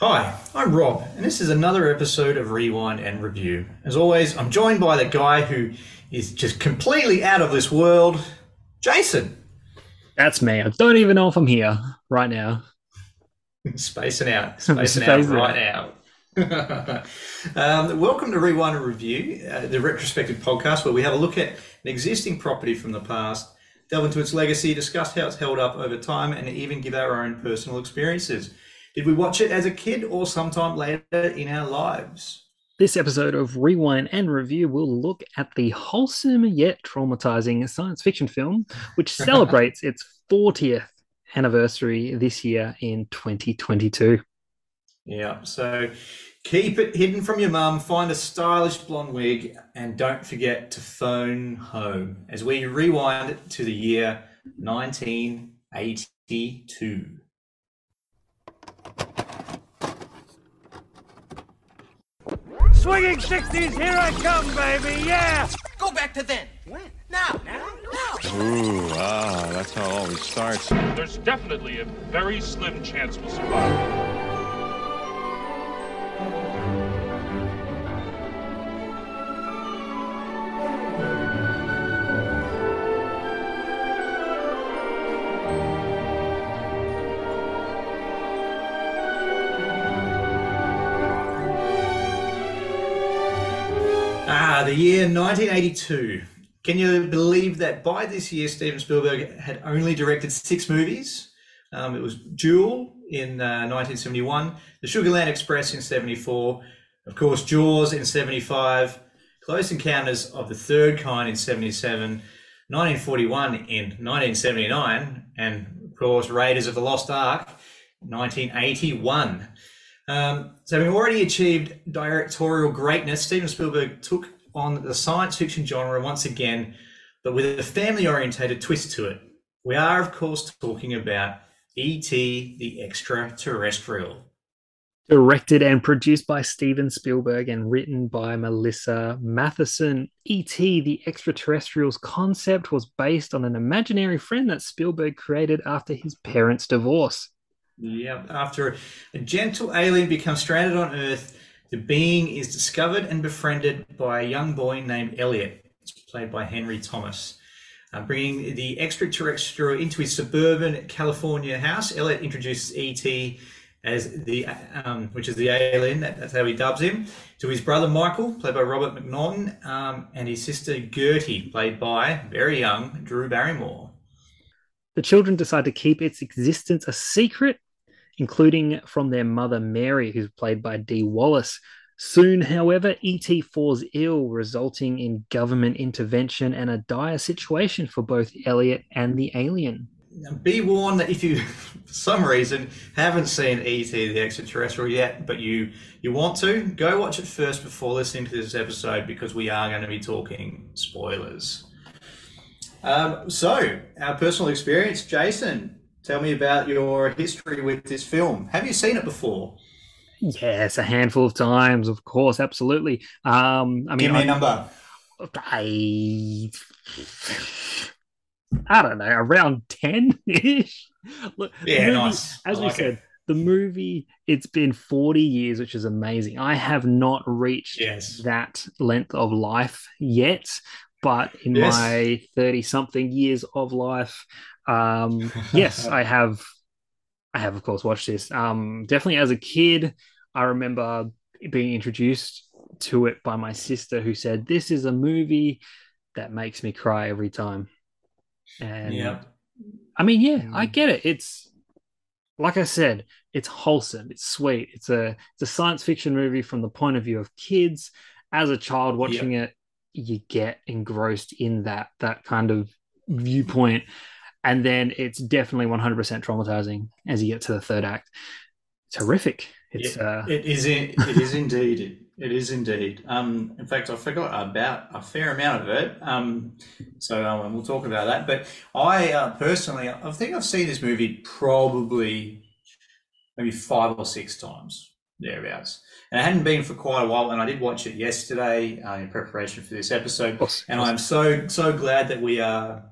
Hi, I'm Rob, and this is another episode of Rewind and Review. As always, I'm joined by the guy who is just completely out of this world, Jason. That's me. I don't even know if I'm here right now. Spacing out right now. Welcome to Rewind and Review, the retrospective podcast where we have a look at an existing property from the past, delve into its legacy, discuss how it's held up over time, and even give our own personal experiences. Did we watch it as a kid or sometime later in our lives? This episode of Rewind and Review will look at the wholesome yet traumatizing science fiction film, which celebrates its 40th anniversary this year in 2022. Yeah, so keep it hidden from your mum, find a stylish blonde wig, and don't forget to phone home as we rewind to the year 1982. Swinging 60s, here I come, baby, yeah! Go back to then. When? Now! Ooh, that's how it always starts. There's definitely a very slim chance we'll survive. The year 1982. Can you believe that by this year, Steven Spielberg had only directed 6 movies? It was Duel in 1971, The Sugarland Express in 74, of course, Jaws in 75, Close Encounters of the Third Kind in 77, 1941 in 1979, and of course, Raiders of the Lost Ark in 1981. So having already achieved directorial greatness, Steven Spielberg took on the science fiction genre once again, but with a family-orientated twist to it. We are, of course, talking about E.T. the Extraterrestrial. Directed and produced by Steven Spielberg and written by Melissa Matheson, E.T. the Extraterrestrial's concept was based on an imaginary friend that Spielberg created after his parents' divorce. Yeah, after a gentle alien becomes stranded on Earth, the being is discovered and befriended by a young boy named Elliot. It's played by Henry Thomas. Bringing the extraterrestrial into his suburban California house, Elliot introduces E.T. as which is the alien, that's how he dubs him, to his brother Michael, played by Robert McNaughton, and his sister Gertie, played by very young Drew Barrymore. The children decide to keep its existence a secret, including from their mother, Mary, who's played by Dee Wallace. Soon, however, E.T. falls ill, resulting in government intervention and a dire situation for both Elliot and the alien. Now, be warned that if you, for some reason, haven't seen E.T. the Extraterrestrial yet, but you want to, go watch it first before listening to this episode, because we are going to be talking spoilers. So, our personal experience, Jason. Tell me about your history with this film. Have you seen it before? Yes, a handful of times, of course, absolutely. Give me a number. I don't know, around 10-ish. Look, yeah, nice. As we said, the movie, it's been 40 years, which is amazing. I have not reached that length of life yet, but in my 30-something years of life, I have of course watched this. Definitely as a kid, I remember being introduced to it by my sister, who said, "This is a movie that makes me cry every time." And I get it. It's like I said, it's wholesome, it's sweet. It's a science fiction movie from the point of view of kids. As a child watching it, you get engrossed in that kind of viewpoint. And then it's definitely 100% traumatizing as you get to the third act. It's horrific. It is indeed. In fact, I forgot about a fair amount of it. So we'll talk about that. But I personally, I think I've seen this movie probably maybe 5 or 6 times, thereabouts. And I hadn't been for quite a while, and I did watch it yesterday in preparation for this episode. Awesome. I'm so glad that we are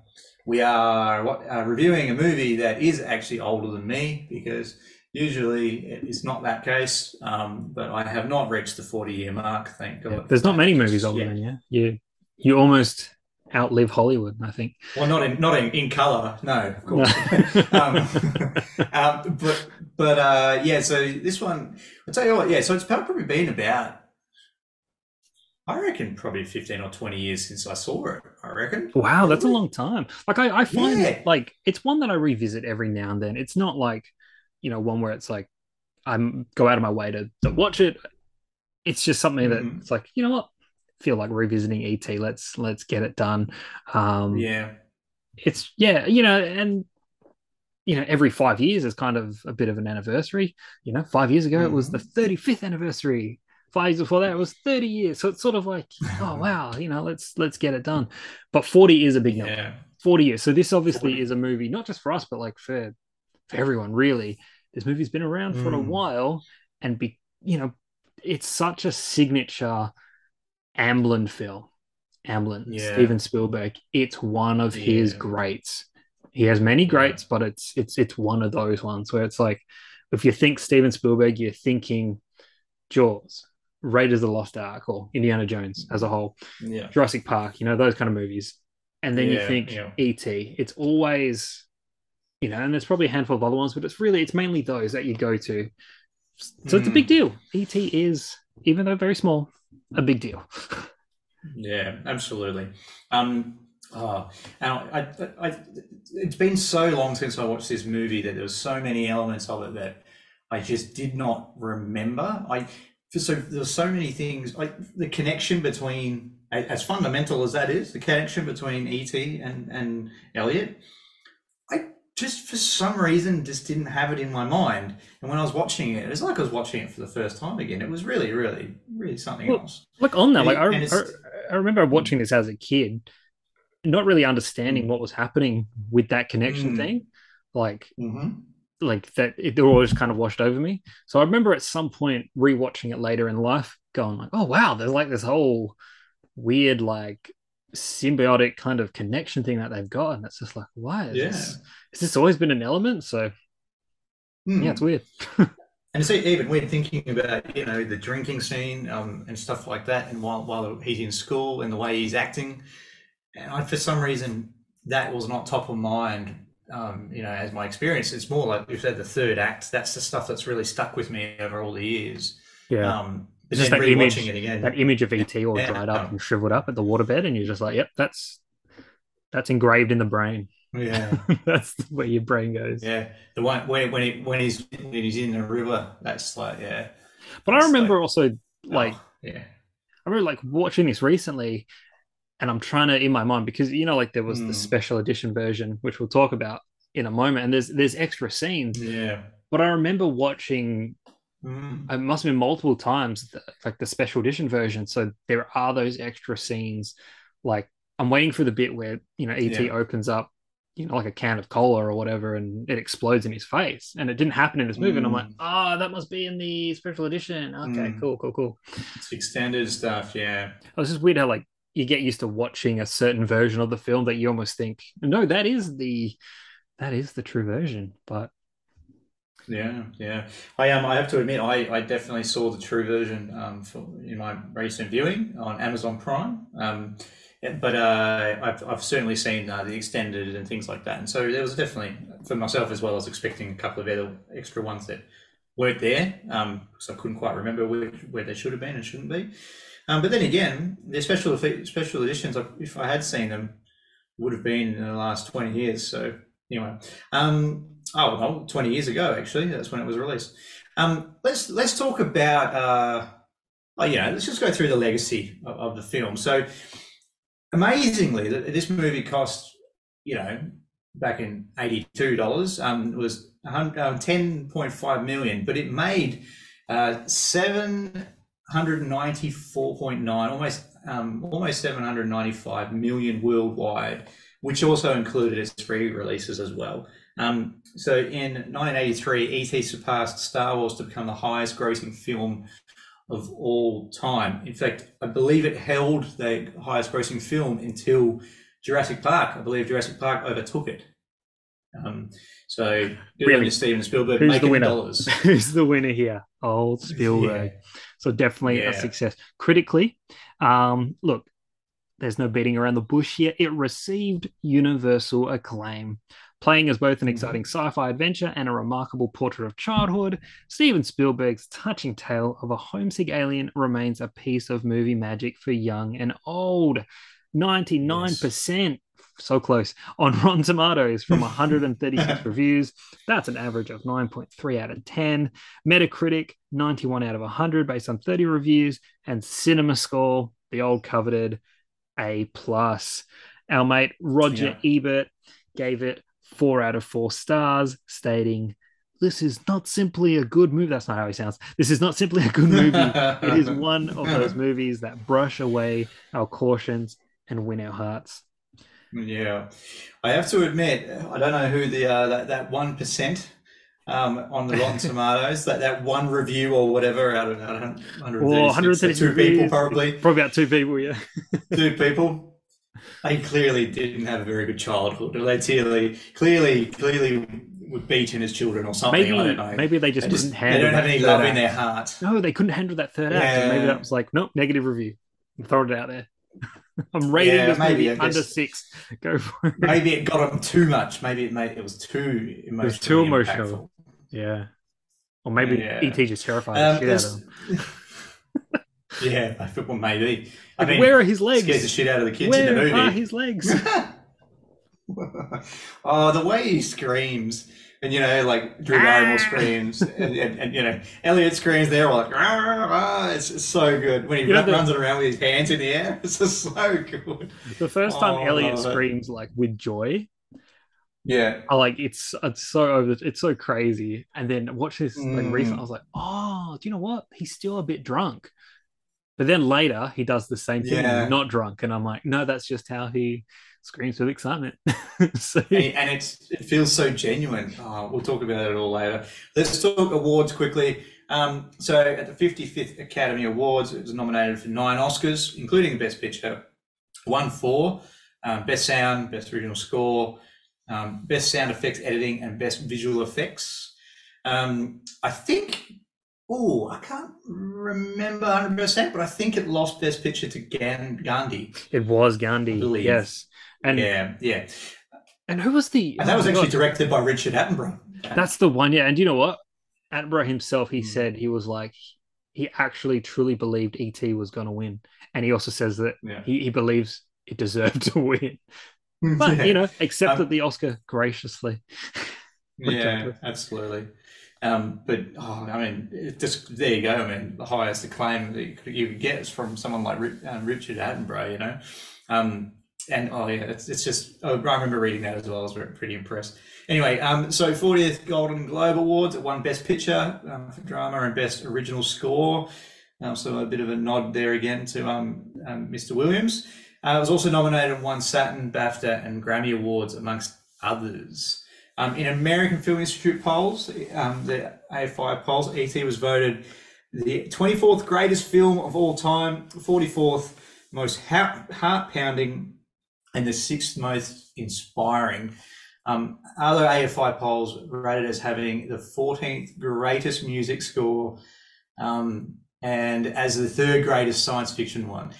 reviewing a movie that is actually older than me, because Usually it's not that case, but I have not reached the 40-year mark, thank God. Yeah, there's not many movies older than you. You almost outlive Hollywood, I think. Well, not in colour, no, of course. No. So this one, I'll tell you what, so it's probably been about, I reckon, probably 15 or 20 years since I saw it, I reckon. Wow, that's a long time. Like, I find that, like, it's one that I revisit every now and then. It's not like, you know, one where it's like I go out of my way to watch it. It's just something that it's like, you know what, I feel like revisiting E.T. Let's get it done. You know, every 5 years is kind of a bit of an anniversary. You know, 5 years ago it was the 35th anniversary. 5 years before that it was 30 years. So it's sort of like, oh wow, you know, let's get it done. But 40 is a big number. Yeah. 40 years. So this obviously is a movie not just for us, but like for everyone, really. This movie's been around for a while, and it's such a signature Amblin film. Steven Spielberg. It's one of his greats. He has many greats, but it's one of those ones where it's like, if you think Steven Spielberg, you're thinking Jaws, Raiders of the Lost Ark, or Indiana Jones as a whole, Jurassic Park, you know, those kind of movies. And then you think E.T. It's always, you know, and there's probably a handful of other ones, but it's mainly those that you go to. So it's a big deal. E.T. is, even though very small, a big deal. Yeah, absolutely. It's been so long since I watched this movie that there were so many elements of it that I just did not remember. There's so many things, like the connection between, as fundamental as that is, the connection between E.T. and Elliot. Just for some reason, just didn't have it in my mind. And when I was watching it, it was like I was watching it for the first time again. It was really, really, really something else. Look on that. I remember watching this as a kid, not really understanding what was happening with that connection thing. Like that, it always kind of washed over me. So I remember at some point rewatching it later in life, going like, "Oh wow, there's like this whole weird like." Symbiotic kind of connection thing that they've got, and it's just like, why is this? Has this always been an element? So, yeah, it's weird. And it's even weird thinking about, you know, the drinking scene and stuff like that, and while he's in school and the way he's acting, and for some reason that was not top of mind. You know, as my experience, it's more like we've said the third act. That's the stuff that's really stuck with me over all the years. Yeah. It's just that image of E.T. all dried up and shriveled up at the waterbed, and you're just like, yep, that's engraved in the brain. Yeah. That's where your brain goes. Yeah. The one when he's in the river, that's like, yeah. But I remember I remember like watching this recently, and I'm trying to, in my mind, because, you know, like there was the special edition version, which we'll talk about in a moment, and there's extra scenes. Yeah. But I remember watching it must have been multiple times, like the special edition version. So there are those extra scenes. Like I'm waiting for the bit where, you know, E.T. opens up, you know, like a can of cola or whatever, and it explodes in his face. And it didn't happen in this movie. And I'm like, oh, that must be in the special edition. Okay, cool. It's extended stuff, yeah. Oh, it's just weird how like you get used to watching a certain version of the film that you almost think, no, that is the true version, but. Yeah. I have to admit, I definitely saw the true version in my recent viewing on Amazon Prime. I've certainly seen the extended and things like that. And so there was definitely, for myself as well, I was expecting a couple of other extra ones that weren't there. So I couldn't quite remember where they should have been and shouldn't be. But then again, the special editions, if I had seen them, would have been in the last 20 years. So anyway. 20 years ago, actually, that's when it was released. Let's talk about, let's just go through the legacy of the film. So, amazingly, this movie cost, you know, back in $82, it was $10.5 million, but it made $794.9, almost $795 million worldwide, which also included its free releases as well. So in 1983, E.T. surpassed Star Wars to become the highest grossing film of all time. In fact, I believe it held the highest grossing film until Jurassic Park. I believe Jurassic Park overtook it. So good really? On to Steven Spielberg. Who's making the winner? Dollars. Who's the winner here? Old Spielberg. Yeah. So definitely a success critically. Look, there's no beating around the bush here. It received universal acclaim. Playing as both an exciting sci-fi adventure and a remarkable portrait of childhood, Steven Spielberg's touching tale of a homesick alien remains a piece of movie magic for young and old. 99%, so close, on Rotten Tomatoes from 136 reviews. That's an average of 9.3 out of 10. Metacritic, 91 out of 100 based on 30 reviews. And CinemaScore, the old coveted A+. Our mate Roger Ebert gave it 4 out of 4 stars, stating, "This is not simply a good movie." That's not how he sounds. "This is not simply a good movie. It is one of those movies that brush away our cautions and win our hearts." Yeah, I have to admit, I don't know who the that 1% on the Rotten Tomatoes, that one review or whatever. I don't know. 136 two reviews, people probably about two people. Yeah, two people. They clearly didn't have a very good childhood. They clearly were beaten as children or something. Maybe, I don't know. Maybe they just didn't handle. They don't have any love in their heart. No, they couldn't handle that third act. And maybe that was like, nope, negative review. Throw it out there. I'm rating this maybe movie under 6. Go for it. Maybe it got them too much. Maybe it was too emotional. It was too emotional. Yeah. Or maybe ET just terrified the shit out of them. Yeah, football maybe. Like, I mean, where are his legs? Scares the shit out of the kids in the movie. Where are his legs? Oh, the way he screams, and you know, like Drew Barrymore screams, and you know, Elliot screams. They're all like, it's so good when he runs it around with his hands in the air. It's just so good. The first time Elliot screams like with joy. Yeah, I like it's so over. It's so crazy. And then watch this like recently. I was like, oh, do you know what? He's still a bit drunk. But then later, he does the same thing and he's not drunk. And I'm like, no, that's just how he screams with excitement. So, and it feels so genuine. Oh, we'll talk about it all later. Let's talk awards quickly. So at the 55th Academy Awards, it was nominated for 9 Oscars, including Best Picture, won 4, Best Sound, Best Original Score, Best Sound Effects Editing, and Best Visual Effects. I think... Oh, I can't remember 100%, but I think it lost Best Picture to Gandhi. It was Gandhi, yes. And yeah. And who was the... And that was actually directed by Richard Attenborough. That's the one, yeah. And you know what? Attenborough himself, he said he was like, he actually truly believed E.T. was going to win. And he also says that he believes it deserved to win. But, you know, accepted the Oscar graciously. Yeah, absolutely. But I mean, it just there you go. I mean, the highest acclaim that you could get is from someone like Richard Attenborough, you know. And it's just I remember reading that as well. I was pretty impressed. Anyway, so 40th Golden Globe Awards. It won Best Picture for drama and Best Original Score. So a bit of a nod there again to Mr. Williams. It was also nominated and won Saturn, BAFTA, and Grammy Awards amongst others. In American Film Institute polls, the AFI polls, E.T. was voted the 24th greatest film of all time, 44th most heart-pounding, and the 6th most inspiring. Other AFI polls rated as having the 14th greatest music score and as the 3rd greatest science fiction one.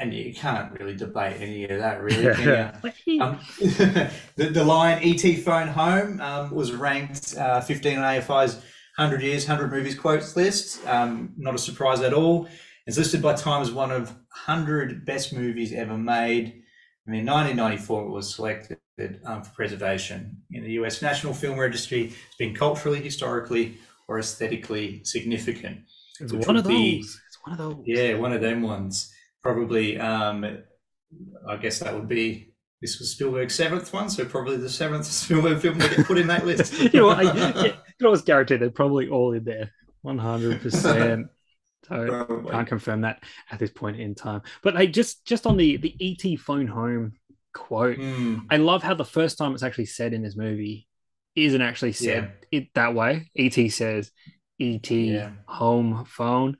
And you can't really debate any of that, really, can you? The line "ET Phone Home" was ranked 15 on AFI's 100 Years, 100 Movies Quotes list. Not a surprise at all. It's listed by Time as one of 100 best movies ever made. I mean, 1994 it was selected for preservation in the US National Film Registry. It's been culturally, historically, or aesthetically significant. It's one of those. It's one of those. Yeah, one of them ones. Probably, I guess that would be, this was Spielberg's 7th one, so probably the 7th Spielberg film that get put in that list. You know, I can always guarantee they're probably all in there, 100%. So probably. Can't confirm that at this point in time. But hey, just on the E.T. phone home quote, I love how the first time it's actually said in this movie isn't actually said it that way. E.T. says, E.T. home phone.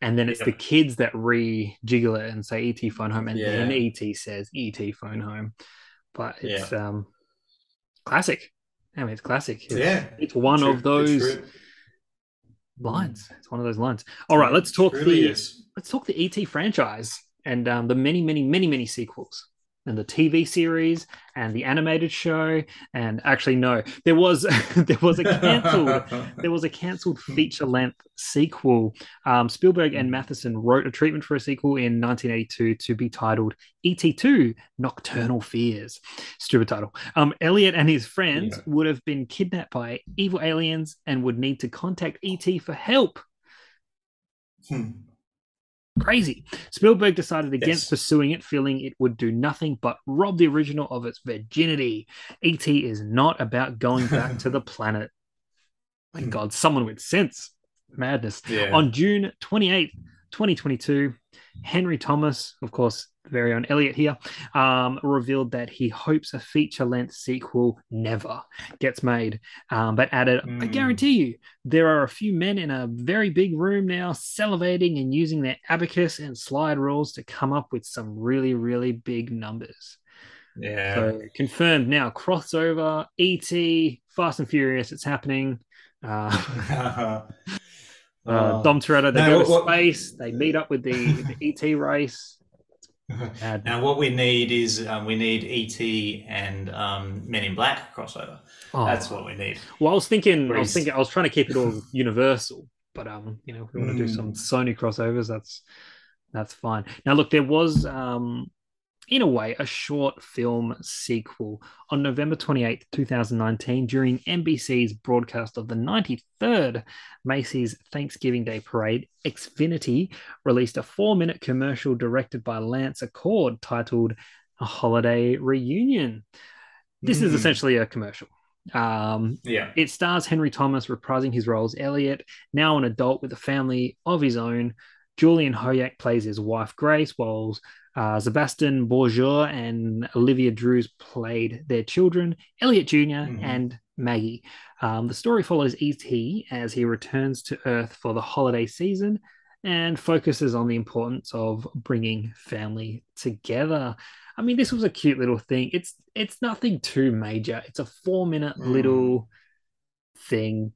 And then it's the kids that re-jiggle it and say "ET phone home," and then ET says "ET phone home," but it's classic. I mean, it's classic. It's one of those lines. It's one of those lines. All right, let's talk the ET franchise and the many sequels and the TV series and the animated show. And actually, no, there was a cancelled feature length sequel. Spielberg and Matheson wrote a treatment for a sequel in 1982 to be titled ET2 Nocturnal Fears. Stupid title. Elliot and his friends would have been kidnapped by evil aliens and would need to contact ET for help. Crazy. Spielberg decided against pursuing it, feeling it would do nothing but rob the original of its virginity. E.T. is not about going back to the planet. My God, someone with sense. Madness. Yeah. On June 28th, 2022, Henry Thomas, of course, very own Elliot here, revealed that he hopes a feature-length sequel never gets made, but added, I guarantee you, there are a few men in a very big room now salivating and using their abacus and slide rules to come up with some really, really big numbers. Yeah. So confirmed now, crossover, E.T., Fast and Furious, it's happening. Dom Toretto, they go to space, they meet up with the E.T. race. Now, what we need is ET and Men in Black crossover. Oh. That's what we need. Well, I was trying to keep it all universal, but if we want to do some Sony crossovers, that's fine. Now, look, there was in a way a short film sequel on November 28th, 2019, during NBC's broadcast of the 93rd Macy's Thanksgiving Day Parade. Xfinity released a 4-minute commercial directed by Lance Accord titled A Holiday Reunion. This is essentially a commercial. It stars Henry Thomas reprising his role as Elliot, now an adult with a family of his own. Julian Hoyak plays his wife Grace, while Sebastian Bourgeois and Olivia Drews played their children, Elliot Jr. and Maggie. The story follows E.T. as he returns to Earth for the holiday season and focuses on the importance of bringing family together. I mean, this was a cute little thing. It's nothing too major. It's a 4-minute little thing.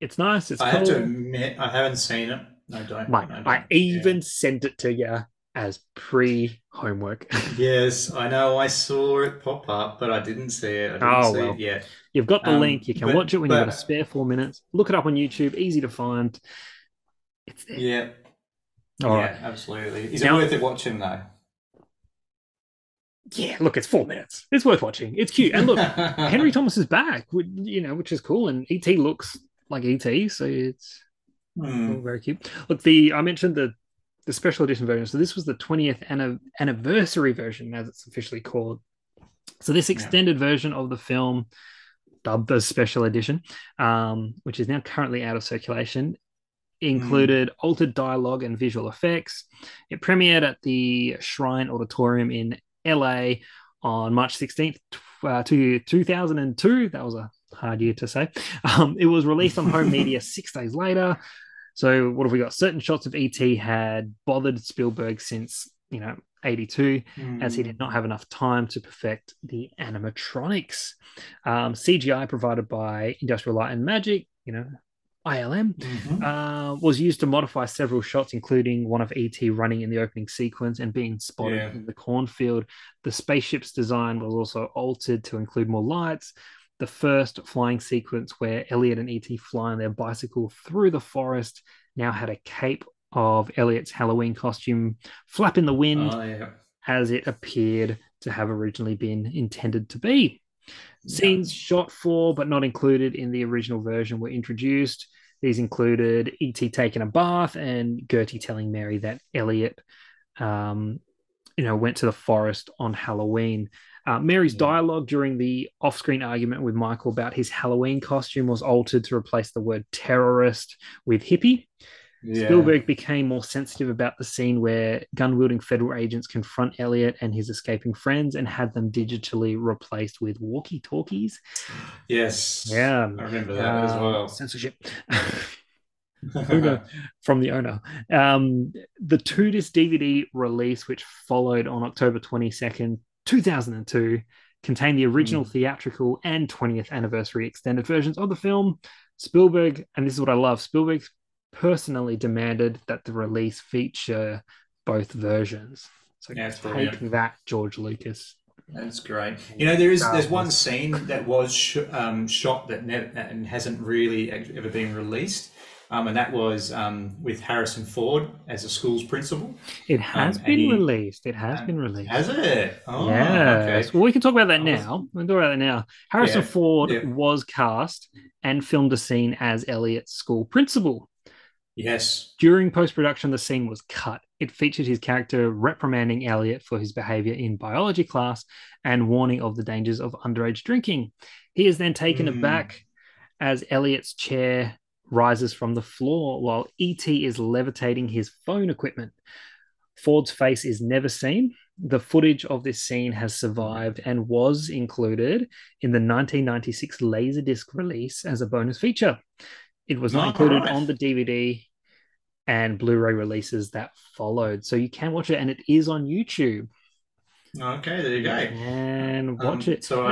It's nice. It's cool. I have to admit, I haven't seen it. No, don't. Mate, I even sent it to you as pre-homework. Yes, I know. I saw it pop up, but I didn't see it. I didn't see it yet. You've got the link. You can watch it when you've got a spare 4 minutes. Look it up on YouTube. Easy to find. It's there. Yeah. All right. Absolutely. Is it worth it watching, though? Yeah, look, it's 4 minutes. It's worth watching. It's cute. And look, Henry Thomas is back, which is cool. And E.T. looks like E.T., so it's... Oh, very cute. Look, I mentioned the special edition version. So this was the 20th anniversary version, as it's officially called. So this extended version of the film, dubbed the special edition, which is now currently out of circulation, included altered dialogue and visual effects. It premiered at the Shrine Auditorium in LA on March 16th, 2002. That was a hard year to say. It was released on home media 6 days later. So what have we got? Certain shots of E.T. had bothered Spielberg since, 82, as he did not have enough time to perfect the animatronics. CGI provided by Industrial Light and Magic, ILM, was used to modify several shots, including one of E.T. running in the opening sequence and being spotted in the cornfield. The spaceship's design was also altered to include more lights. The first flying sequence where Elliot and E.T. fly on their bicycle through the forest now had a cape of Elliot's Halloween costume flap in the wind as it appeared to have originally been intended to be. Scenes shot for but not included in the original version were introduced. These included E.T. taking a bath and Gertie telling Mary that Elliot went to the forest on Halloween. Mary's dialogue during the off-screen argument with Michael about his Halloween costume was altered to replace the word terrorist with hippie. Yeah. Spielberg became more sensitive about the scene where gun-wielding federal agents confront Elliot and his escaping friends and had them digitally replaced with walkie-talkies. Yes. Yeah. I remember that as well. Censorship. From the owner. The 2-disc DVD release, which followed on October 22nd, 2002, contain the original theatrical and 20th anniversary extended versions of the film. Spielberg, and this is what I love, Spielberg personally demanded that the release feature both versions. So yeah, take brilliant. That, George Lucas. That's great. You know, there's one scene that was shot that and hasn't really ever been released, and that was with Harrison Ford as a school's principal. It has been released. It has been released. Has it? Oh, yeah. Okay. Well, we can talk about that now. We can talk about that now. Harrison Ford was cast and filmed a scene as Elliot's school principal. Yes. During post-production, the scene was cut. It featured his character reprimanding Elliot for his behavior in biology class and warning of the dangers of underage drinking. He is then taken aback as Elliot's chair rises from the floor while E.T. is levitating his phone equipment. Ford's face is never seen. The footage of this scene has survived and was included in the 1996 Laserdisc release as a bonus feature. It was not included on the DVD and Blu-ray releases that followed. So you can watch it, and it is on YouTube. Okay, there you go. And watch it. So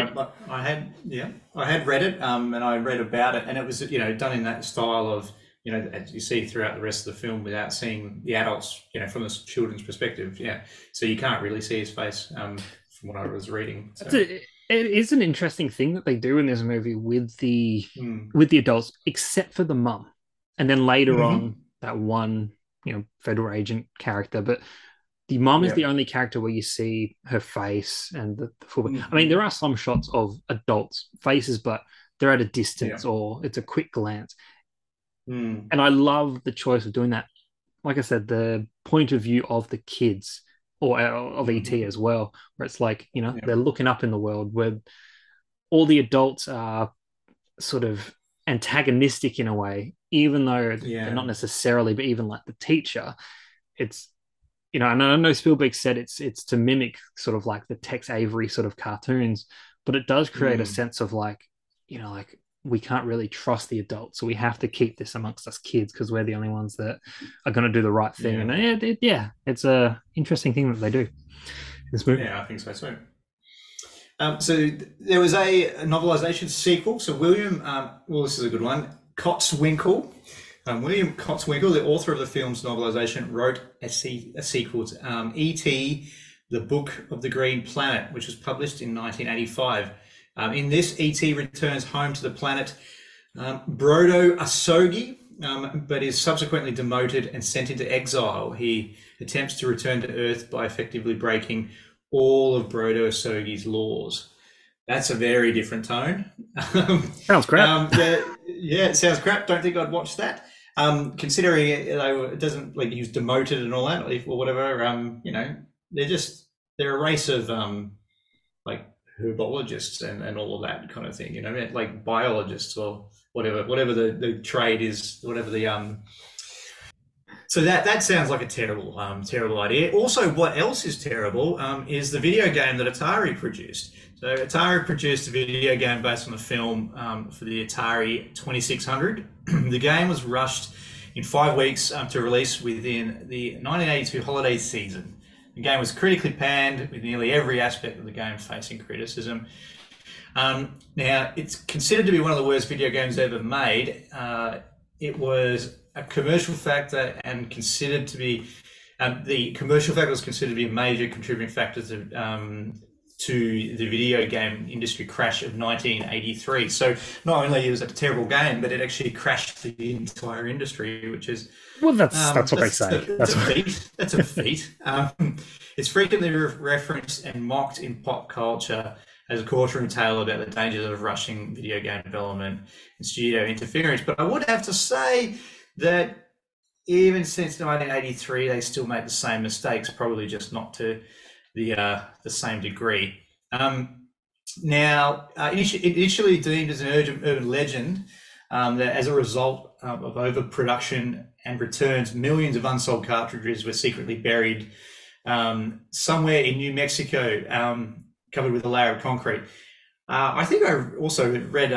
I had read it, and I read about it, and it was, you know, done in that style of, you know, as you see throughout the rest of the film without seeing the adults, you know, from the children's perspective. Yeah, so you can't really see his face from what I was reading. So. It is an interesting thing that they do in this movie with the adults, except for the mum, and then later on. That one, you know, federal agent character, but the mum is the only character where you see her face and the full. I mean, there are some shots of adults' faces, but they're at a distance or it's a quick glance. And I love the choice of doing that. Like I said, the point of view of the kids or of ET as well, where it's like, you know, they're looking up in the world where all the adults are sort of antagonistic in a way, even though they're not necessarily, but even like the teacher, it's, you know, and I know Spielberg said it's to mimic sort of like the Tex Avery sort of cartoons, but it does create a sense of like, you know, like we can't really trust the adults, so we have to keep this amongst us kids because we're the only ones that are going to do the right thing. Yeah. And it's a interesting thing that they do in this movie. Yeah, I think so too. So there was a novelisation sequel. So William, this is a good one, Cotswinkle. William Cotswinkle, the author of the film's novelisation, wrote a sequel to E.T., The Book of the Green Planet, which was published in 1985. In this, E.T. returns home to the planet Brodo Asogi, but is subsequently demoted and sent into exile. He attempts to return to Earth by effectively breaking all of Brodo Asogi's laws. That's a very different tone. Sounds crap. It sounds crap. Don't think I'd watch that. Considering it doesn't, like, he was demoted and all that or whatever. You know, they're a race of like herbologists and all of that kind of thing. You know, like biologists or whatever the trade is, whatever the So that sounds like a terrible idea. Also, what else is terrible is the video game that Atari produced. So Atari produced a video game based on the film for the Atari 2600. The game was rushed in 5 weeks to release within the 1982 holiday season. The game was critically panned, with nearly every aspect of the game facing criticism. Now, it's considered to be one of the worst video games ever made. It was a commercial factor and considered to be the commercial factor was considered to be a major contributing factor to the video game industry crash of 1983. So not only is it a terrible game, but it actually crashed the entire industry, which is that's what they say. That's a feat. It's frequently referenced and mocked in pop culture as a cautionary tale about the dangers of rushing video game development and studio interference. But I would have to say that even since 1983, they still make the same mistakes, probably just not to the same degree. Initially deemed as an urban legend, that as a result of overproduction and returns, millions of unsold cartridges were secretly buried somewhere in New Mexico, covered with a layer of concrete. I think I also read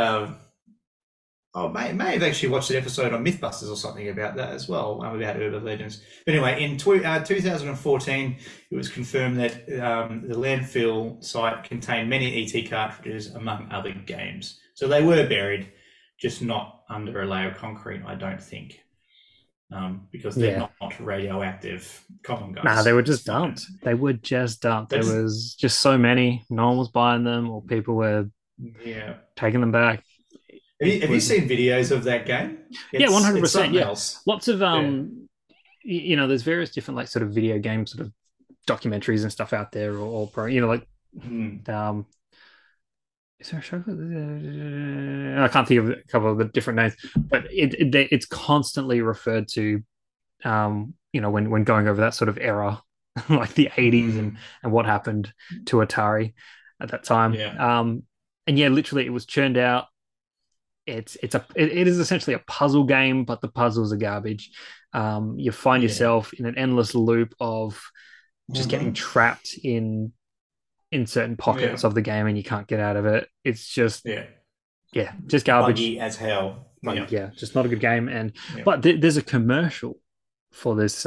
Oh, may have actually watched an episode on Mythbusters or something about that as well, about urban legends. But anyway, in 2014, it was confirmed that the landfill site contained many ET cartridges, among other games. So they were buried, just not under a layer of concrete, I don't think, because they're not radioactive common guns. Nah, they were just dumped. They were just dumped. There was just so many. No one was buying them, or people were taking them back. Have you seen videos of that game? It's, yeah, 100%. Yeah. Lots of you know, there's various different like sort of video game sort of documentaries and stuff out there, or you know, like is there a show? I can't think of a couple of the different names, but it's constantly referred to, you know, when going over that sort of era, like the 80s and what happened to Atari at that time. Yeah. And yeah, literally, it was churned out. It is essentially a puzzle game, but the puzzles are garbage. You find yourself in an endless loop of just getting trapped in certain pockets of the game, and you can't get out of it. It's just just garbage. Buggy as hell. Yeah, just not a good game. And but there's a commercial for this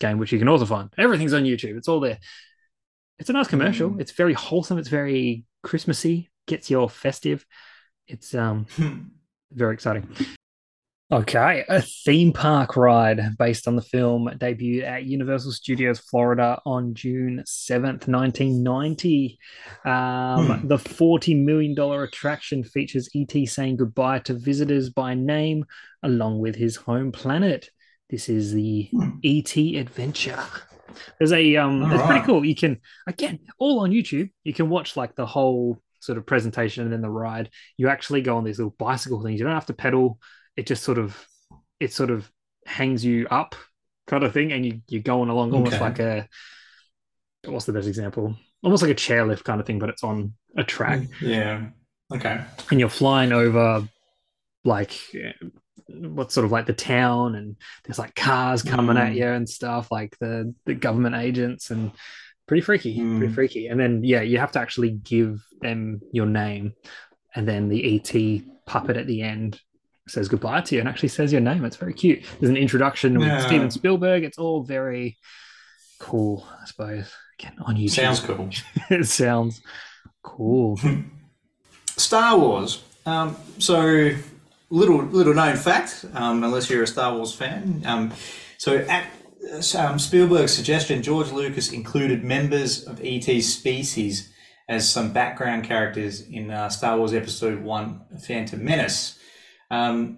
game, which you can also find. Everything's on YouTube. It's all there. It's a nice commercial. It's very wholesome. It's very Christmassy. Gets you all festive. It's very exciting. Okay, a theme park ride based on the film debuted at Universal Studios Florida on June 7th, 1990. The $40 million attraction features E.T. saying goodbye to visitors by name along with his home planet. This is the E.T. adventure. There's a it's pretty cool. You can, again, all on YouTube, you can watch like the whole sort of presentation and then the ride. You actually go on these little bicycle things. You don't have to pedal. It just sort of hangs you up kind of thing, and you're going along almost like a, what's the best example? Almost like a chairlift kind of thing, but it's on a track. Yeah. Okay. And you're flying over like what's sort of like the town, and there's like cars coming at you and stuff, like the government agents, and Pretty freaky. And then, you have to actually give them your name. And then the ET puppet at the end says goodbye to you and actually says your name. It's very cute. There's an introduction with Steven Spielberg. It's all very cool, I suppose. Again, on YouTube. Sounds cool. It sounds cool. Star Wars. So, little known fact, unless you're a Star Wars fan. Spielberg's suggestion, George Lucas included members of E.T.'s species as some background characters in Star Wars Episode 1, Phantom Menace. I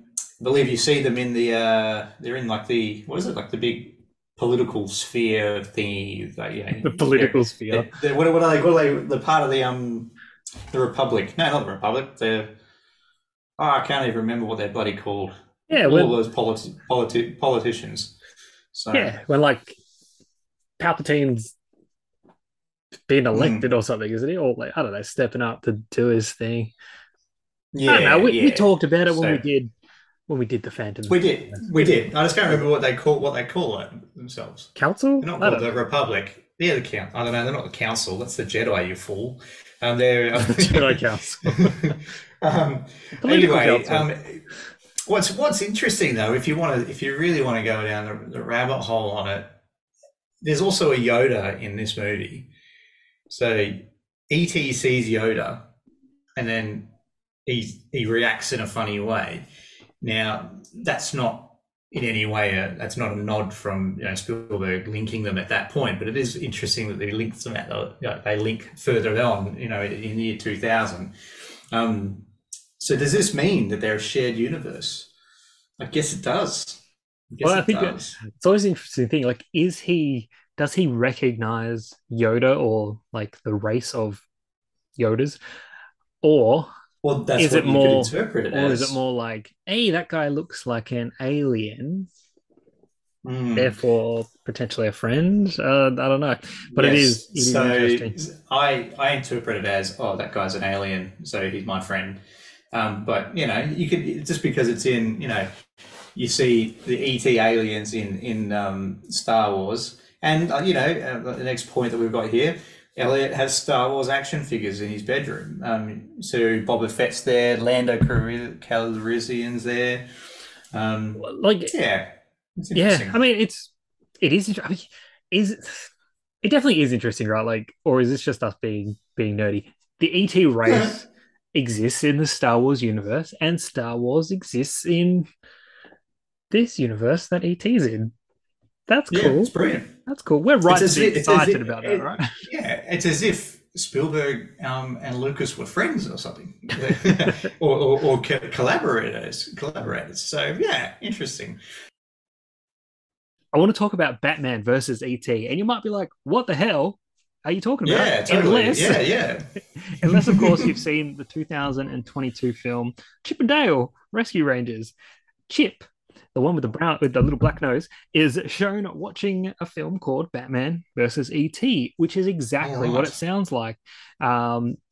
believe you see them in the, they're in like the, what is it, like the big political sphere thingy. The political sphere. What are they, the part of the Republic. No, not the Republic. I can't even remember what they're bloody called. Yeah. All those politicians. So. Yeah, when like Palpatine's being elected or something, isn't he? Or like, I don't know, stepping up to do his thing. Yeah, I don't know. We talked about it when we did the Phantom. We did. I just can't remember what they call it themselves. Council? They're not called the Republic. Yeah, the Council. I don't know. They're not the Council. That's the Jedi, you fool. They're the Jedi Council. Anyway. Council. What's interesting though, if you really want to go down the rabbit hole on it, there's also a Yoda in this movie. So E.T. sees Yoda, and then he reacts in a funny way. Now that's not in any way that's not a nod from Spielberg linking them at that point, but it is interesting that they link further on, in the year 2000. So does this mean that they're a shared universe? I guess it does. I think it's always an interesting thing. Like, does he recognize Yoda or like the race of Yodas, or that's is what it you more? Could interpret it or as. Is it more like, hey, that guy looks like an alien, therefore potentially a friend? I don't know, but yes. It is so interesting. I interpret it as, oh, that guy's an alien, so he's my friend. But you could, just because it's in, you see the ET aliens in Star Wars, and the next point that we've got here, Elliot has Star Wars action figures in his bedroom. So Boba Fett's there, Lando Calrissian's there. I mean, it is. I mean, it definitely is interesting, right? Like, or is this just us being nerdy? The ET race exists in the Star Wars universe, and Star Wars exists in this universe that ET's in. That's cool. Yeah, it's brilliant. That's cool. We're right to be excited about that, right? Yeah, it's as if Spielberg and Lucas were friends or something, or collaborators. So yeah, interesting. I want to talk about Batman versus ET, and you might be like, "What the hell are you talking about?" Yeah, totally. Unless, of course, you've seen the 2022 film Chip and Dale Rescue Rangers. Chip, the one with the little black nose, is shown watching a film called Batman versus E.T., which is exactly what it sounds like.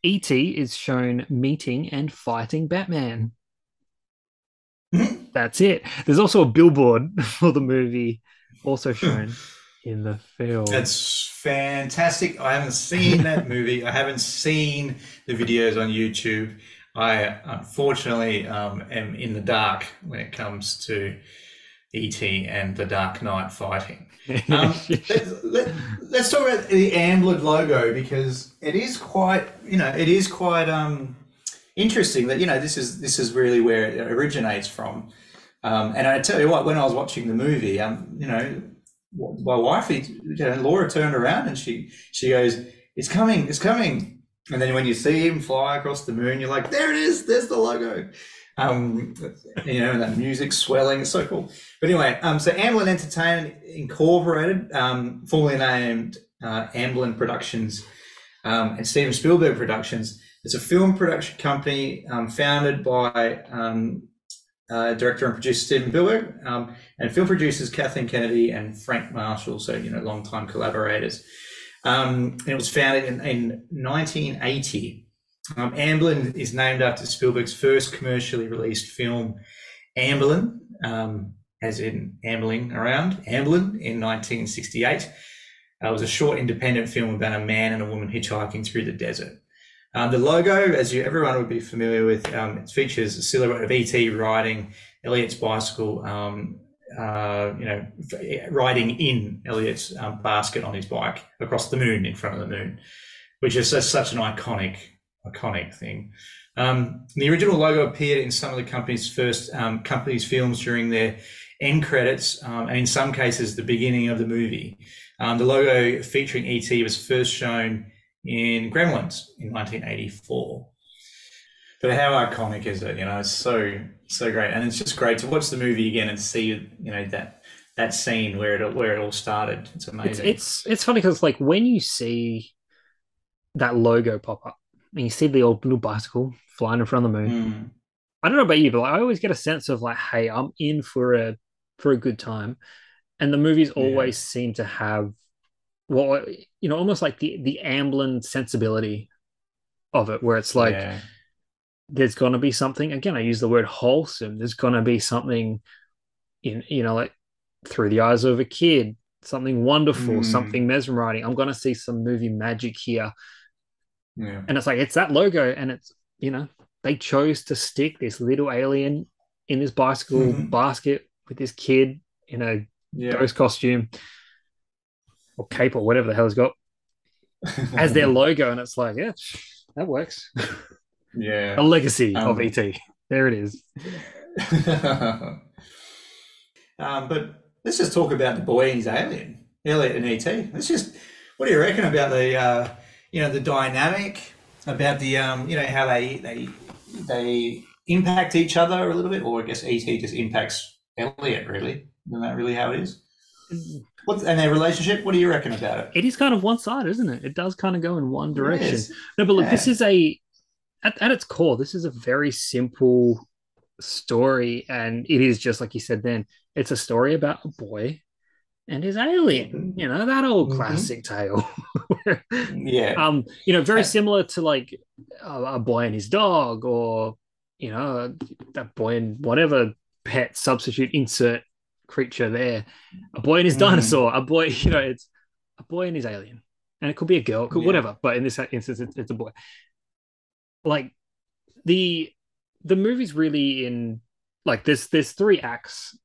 E.T. is shown meeting and fighting Batman. That's it. There's also a billboard for the movie also shown in the film. That's fantastic. I haven't seen that movie. I haven't seen the videos on YouTube. I unfortunately am in the dark when it comes to ET and the Dark Knight fighting. Let's talk about the Amblin logo, because it is quite, interesting that, this is really where it originates from. And I tell you what, when I was watching the movie, my wife, Laura, turned around and she goes, "It's coming." And then when you see him fly across the moon, you're like, there it is, there's the logo. And that music swelling, it's so cool. But anyway, so Amblin Entertainment Incorporated, formerly named Amblin Productions and Steven Spielberg Productions. It's a film production company founded by director and producer Steven Spielberg and film producers Kathleen Kennedy and Frank Marshall, so, longtime collaborators. And it was founded in 1980. Amblin is named after Spielberg's first commercially released film, Amblin, as in ambling around, Amblin, in 1968. It was a short independent film about a man and a woman hitchhiking through the desert. The logo, as everyone would be familiar with, it features a silhouette of E.T. riding Elliot's bicycle, riding in Elliot's basket on his bike across the moon, in front of the moon, which is such an iconic thing. The original logo appeared in some of the company's first films during their end credits, and in some cases the beginning of the movie. The logo featuring E.T. was first shown in Gremlins in 1984. But how iconic is it? It's so great, and it's just great to watch the movie again and see that scene where it all started. It's amazing. It's funny because like when you see that logo pop up and you see the old little bicycle flying in front of the moon, I don't know about you, but I always get a sense of like, hey, I'm in for a good time, and the movies always seem to have almost like the Amblin sensibility of it, where it's like. Yeah. There's going to be something, again, I use the word wholesome. There's going to be something in, like through the eyes of a kid, something wonderful, something mesmerizing. I'm going to see some movie magic here. Yeah. And it's like, it's that logo. And it's, they chose to stick this little alien in this bicycle basket with this kid in a ghost costume or cape or whatever the hell he's got as their logo. And it's like, yeah, that works. Yeah, a legacy of ET. There it is. But let's just talk about the boy and his alien, Elliot and ET. What do you reckon about the, the dynamic, about the, how they impact each other a little bit, or I guess ET just impacts Elliot really? Isn't that really how it is? And their relationship, what do you reckon about it? It is kind of one side, isn't it? It does kind of go in one direction. No, but look, this is at its core, this is a very simple story, and it is just like you said then, it's a story about a boy and his alien, that old classic tale. Very similar to like a boy and his dog, or, that boy and whatever pet substitute insert creature there, a boy and his dinosaur, a boy, it's a boy and his alien. and it could be a girl, it could whatever. But in this instance, it's a boy. Like the movie's really in like there's three acts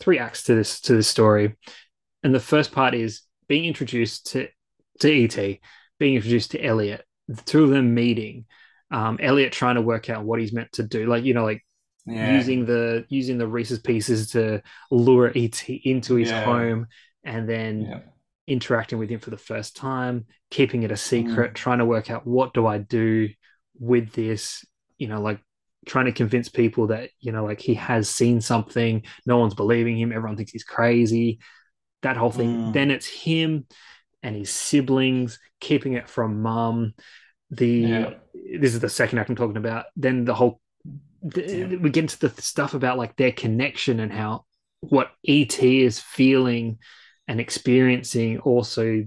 to this story, and the first part is being introduced to E.T., being introduced to Elliot, the two of them meeting, Elliot trying to work out what he's meant to do, using the Reese's Pieces to lure E.T. into his home, and then interacting with him for the first time, keeping it a secret, trying to work out what do I do with this, trying to convince people that, he has seen something, no one's believing him, everyone thinks he's crazy, that whole thing. Then it's him and his siblings, keeping it from mum. This is the second act I'm talking about. Then the whole... we get into the stuff about their connection and how what E.T. is feeling and experiencing also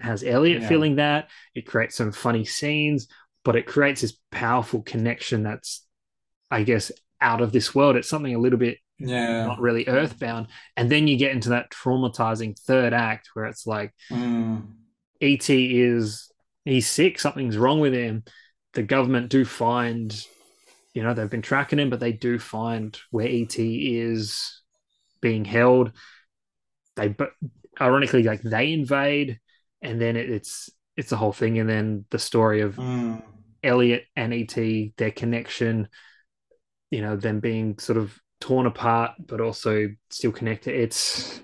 has Elliot feeling that. It creates some funny scenes, but it creates this powerful connection that's, I guess, out of this world. It's something a little bit not really earthbound. And then you get into that traumatizing third act where it's E.T. he's sick, something's wrong with him. The government do find... they've been tracking him, but they do find where E.T. is being held. Ironically, they invade, and then it's the whole thing. And then the story of Elliot and E.T., their connection, them being sort of torn apart, but also still connected. It's,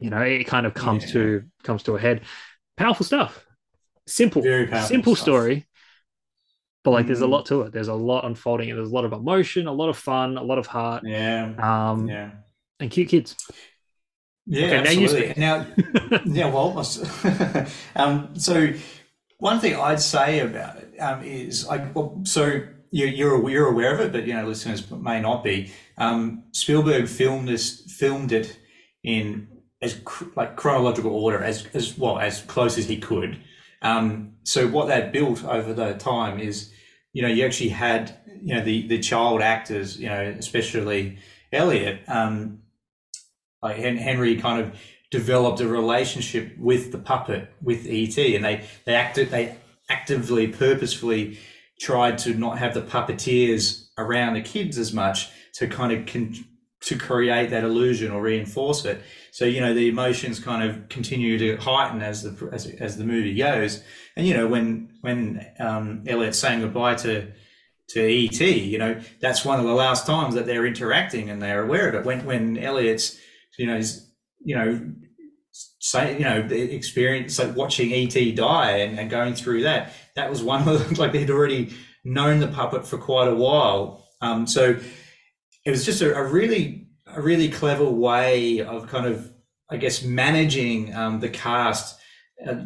it kind of comes to a head. Powerful stuff. Simple. Very powerful story. But there's a lot to it. There's a lot unfolding, and there's a lot of emotion, a lot of fun, a lot of heart. And cute kids. Yeah, okay, absolutely. So one thing I'd say about it is you're aware of it, but listeners may not be. Spielberg filmed it in as chronological order as close as he could. So what that built over the time is, you actually had, the child actors, especially Elliot, Henry kind of developed a relationship with the puppet, with E.T., and they actively, purposefully tried to not have the puppeteers around the kids as much to kind of to create that illusion or reinforce it. So, the emotions kind of continue to heighten as the movie goes. And, when Elliot's saying goodbye to E.T., that's one of the last times that they're interacting and they're aware of it. When Elliot's, experience watching E.T. die and going through that was one of the, they'd already known the puppet for quite a while. So it was just a really clever way of kind of, I guess, managing the cast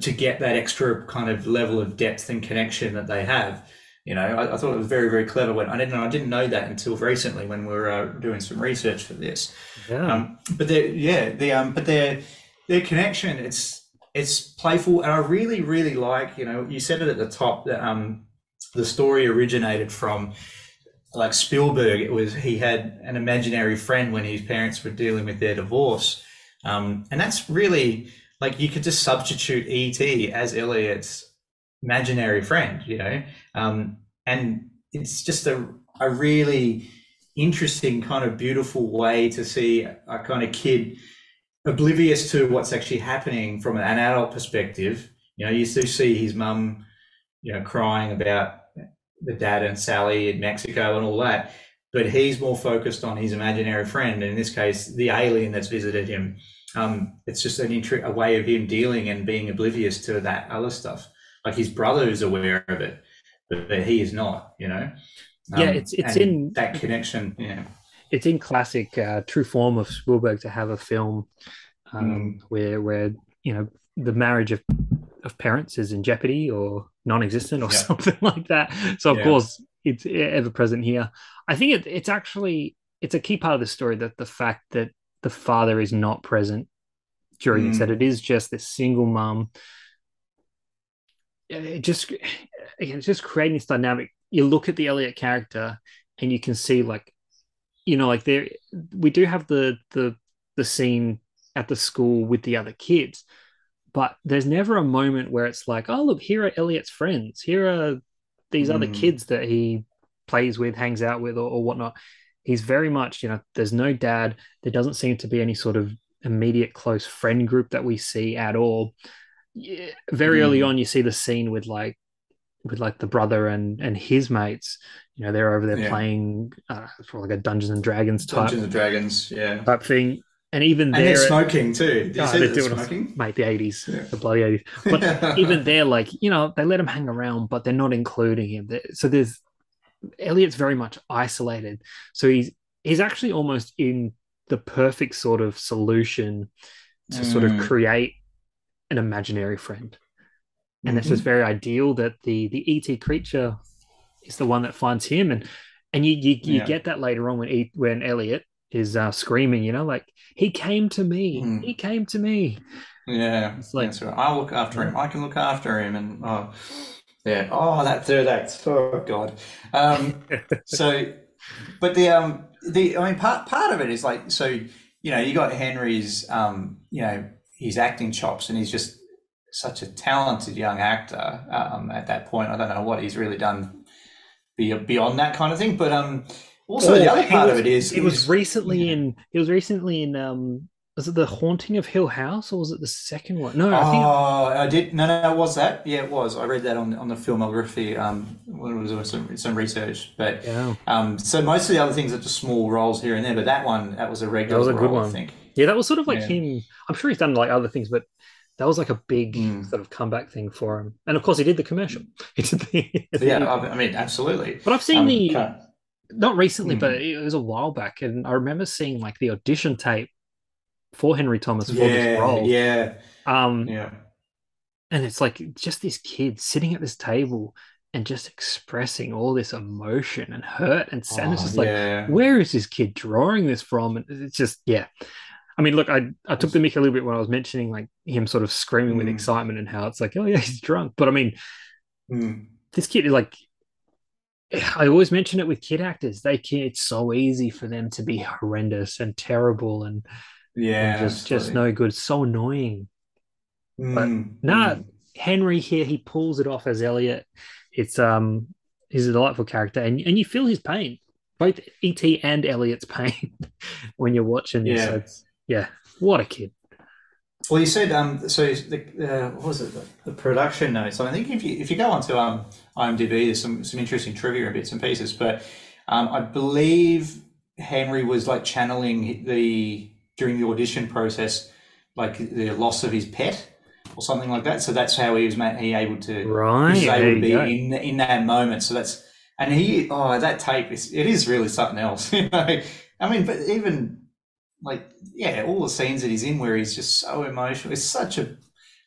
to get that extra kind of level of depth and connection that they have. I thought it was very, very clever. I didn't know that until recently when we were doing some research for this. Yeah. But their connection, it's playful, and I really, really like. You said it at the top that the story originated from. Like Spielberg, he had an imaginary friend when his parents were dealing with their divorce, and that's really you could just substitute E.T. as Elliot's imaginary friend, and it's just a really interesting kind of beautiful way to see a kind of kid oblivious to what's actually happening from an adult perspective. You still see his mum, crying about the dad and Sally in Mexico and all that, but he's more focused on his imaginary friend, in this case the alien that's visited him. It's just a way of him dealing and being oblivious to that other stuff. His brother is aware of it, but he is not. It's in that connection. It's in classic true form of Spielberg to have a film where the marriage of parents is in jeopardy or non-existent or something like that. So of course it's ever present here. I think it's a key part of the story that the fact that the father is not present during this, that it is just this single mum. It's just creating this dynamic. You look at the Elliot character and you can see there, we do have the scene at the school with the other kids, But there's never a moment where it's like, oh, look, here are Elliot's friends. Here are these other kids that he plays with, hangs out with, or whatnot. He's very much, you know, there's no dad. There doesn't seem to be any sort of immediate close friend group that we see at all. Yeah, very early on, you see the scene with the brother and his mates. You know, they're over there playing probably like a Dungeons and Dragons type thing. And even they're smoking too. They're doing smoking? Mate, the 80s, the bloody 80s. But even they're like, you know, they let him hang around, but they're not including him. So there's Elliot's very much isolated. So he's actually almost in the perfect sort of solution to sort of create an imaginary friend. And it's just very ideal that the ET creature is the one that finds him. And you get that later on when Elliot is screaming, you know, like, he came to me. He came to me. Yeah. It's like, that's right. I'll look after him. I can look after him. And that third act. Oh God. Part of it is like, so, you know, you got Henry's his acting chops, and he's just such a talented young actor at that point. I don't know what he's really done beyond that kind of thing, but the other part of it is he was recently in was it The Haunting of Hill House, or was it the second one? No, was that? Yeah, it was. I read that on the filmography. When it was some research, but so most of the other things are just small roles here and there. But that was a regular. That was a good one, I think. Yeah, that was sort of like him. I'm sure he's done like other things, but that was like a big sort of comeback thing for him. And of course, he did the commercial. He did absolutely. But I've seen not recently, but it was a while back, and I remember seeing like the audition tape for Henry Thomas for this role. Yeah. And it's like just this kid sitting at this table and just expressing all this emotion and hurt and sadness. It's like, where is this kid drawing this from? And it's just, I mean, look, I took the mick a little bit when I was mentioning like him sort of screaming with excitement and how it's like, oh yeah, he's drunk. But I mean, this kid is like, I always mention it with kid actors. It's so easy for them to be horrendous and terrible and just no good. So annoying. But Henry here, he pulls it off as Elliot. It's he's a delightful character, and you feel his pain, both ET and Elliot's pain when you're watching this. So what a kid. Well, you said so the what was it? The production notes. I think if you go onto IMDb, there's some interesting trivia and bits and pieces. But I believe Henry was like channeling during the audition process, like the loss of his pet or something like that. So that's how he was able to be in that moment. So that's, and that tape is really something else. You know, I mean, but even like, all the scenes that he's in where he's just so emotional, it's such a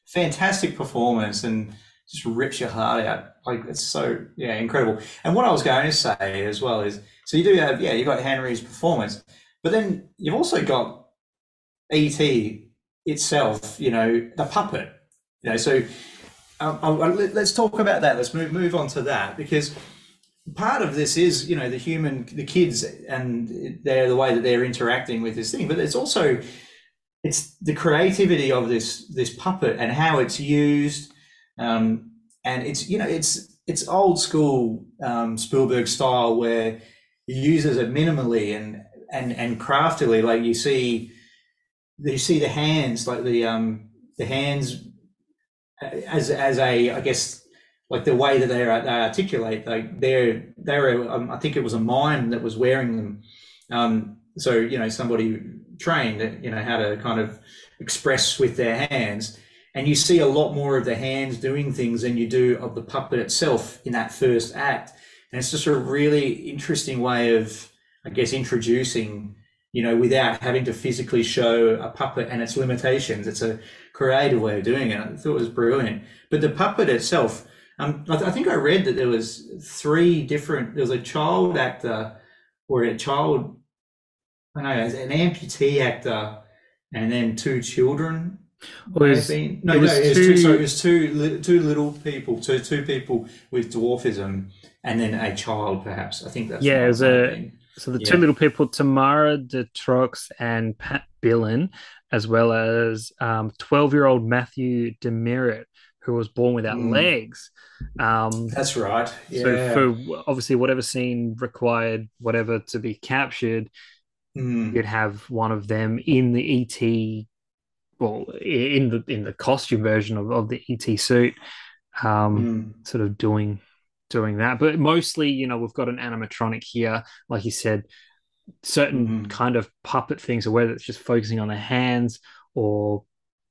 fantastic performance and just rips your heart out. Like, it's so, incredible. And what I was going to say as well is, so you do have, you've got Henry's performance, but then you've also got E.T. itself, you know, the puppet, you know, so let's talk about that. Let's move on to that, because part of this is, you know, the kids and the way that they're interacting with this thing, but it's also, it's the creativity of this puppet and how it's used, and it's, you know, it's old school Spielberg style where he uses it minimally and craftily, like you see the hands, like the hands as a, I guess, like the way that they articulate, like they were I think it was a mime that was wearing them. So, you know, somebody trained that, you know, how to kind of express with their hands, and you see a lot more of the hands doing things than you do of the puppet itself in that first act. And it's just a really interesting way of, I guess, introducing, you know, without having to physically show a puppet and its limitations. It's a creative way of doing it. I thought it was brilliant. But the puppet itself, I think I read that there was there was a child actor or an amputee actor, and then two children. It was two people with dwarfism, and then a child perhaps. I think that's So the two little people, Tamara de Trox and Pat Billen, as well as 12-year-old Matthew Demerit, who was born without legs. That's right. Yeah. So for obviously whatever scene required, whatever to be captured, you'd have one of them in the ET, well, in the costume version of the ET suit, sort of doing that. But mostly, you know, we've got an animatronic here, like you said, certain kind of puppet things, or whether it's just focusing on the hands or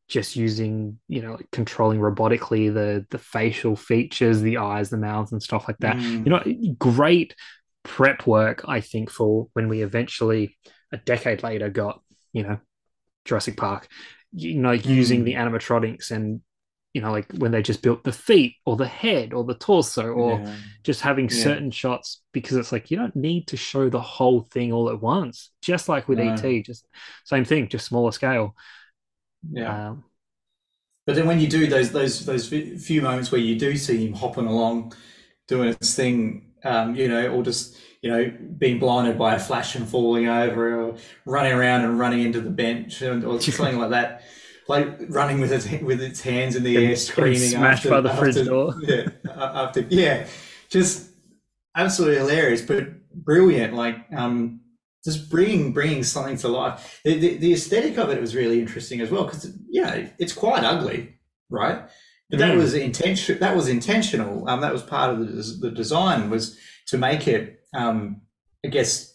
just using, you know, like controlling robotically the facial features, the eyes, the mouths and stuff like that. You know, great prep work, I think, for when we eventually a decade later got, you know, Jurassic Park, you know, using the animatronics and, you know, like when they just built the feet or the head or the torso or just having certain shots, because it's like you don't need to show the whole thing all at once, just like with ET, just same thing, just smaller scale. But then when you do those few moments where you do see him hopping along doing his thing, you know, or just, you know, being blinded by a flash and falling over, or running around and running into the bench or something like that, like running with its hands in the air, screaming, smashed after, by the fridge door. Just absolutely hilarious, but brilliant. Like just bringing something to life. The aesthetic of it was really interesting as well, because it's quite ugly, right? But that was intentional. That was intentional. That was part of the design, was to make it, I guess,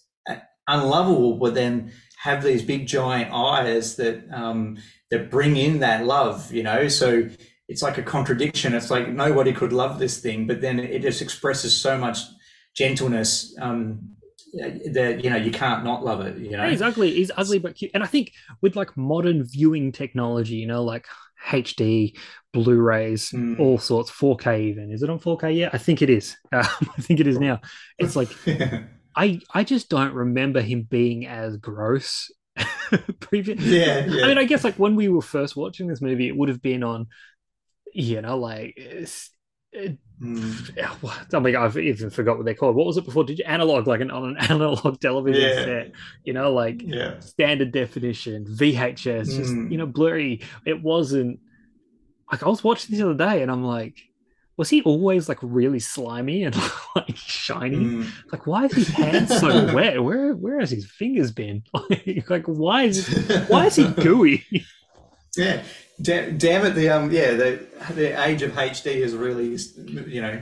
unlovable, but then have these big giant eyes that bring in that love, you know. So it's like a contradiction. It's like nobody could love this thing, but then it just expresses so much gentleness that, you know, you can't not love it, you know. He's ugly but cute. And I think with like modern viewing technology, you know, like HD, Blu-rays, all sorts, 4K even. Is it on 4K yet? I think it is. I think it is now. It's like I just don't remember him being as gross. I mean, I guess like when we were first watching this movie, it would have been on, you know, like I mean, I've even forgot what they called. What was it before? Did you analog, like on an analog television set? You know, like standard definition, VHS, just, you know, blurry. It wasn't like, I was watching this the other day, and I'm like, was he always like really slimy and like shiny? Like, why is his hands so wet? Where has his fingers been? Like, why is he gooey? Yeah, damn it! The the age of HD has really, you know,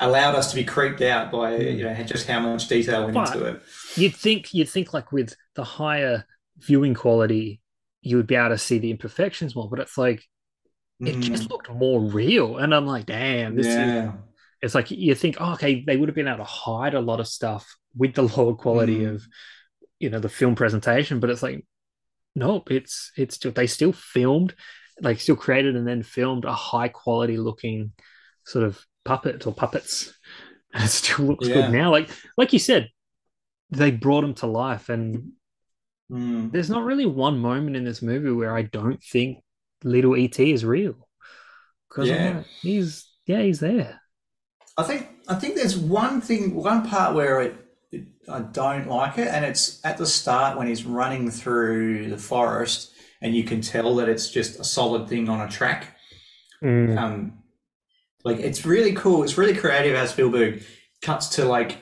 allowed us to be creeped out by you know, just how much detail went into it. You'd think like with the higher viewing quality, you would be able to see the imperfections more, but it's like, it just looked more real. And I'm like, damn, this is... It's like you think, oh, okay, they would have been able to hide a lot of stuff with the lower quality of, you know, the film presentation. But it's like, nope, they still filmed, like still created and then filmed a high-quality looking sort of puppet or puppets. And it still looks good now. Like you said, they brought them to life. And there's not really one moment in this movie where I don't think little ET is real, because he's there. I think there's one part where I don't like it, and it's at the start when he's running through the forest, and you can tell that it's just a solid thing on a track. Like, it's really cool. It's really creative how Spielberg cuts to like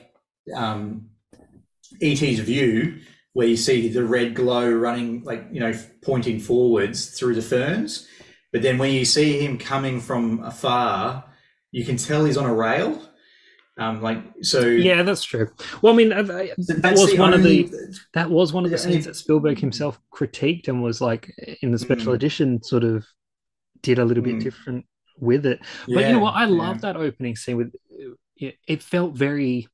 ET's view, where you see the red glow running, like, you know, pointing forwards through the ferns. But then when you see him coming from afar, you can tell he's on a rail. That's true. Well, I mean, that was one of the scenes that Spielberg himself critiqued and was like, in the special edition, sort of did a little bit different with it. But you know what? I love that opening scene. It felt very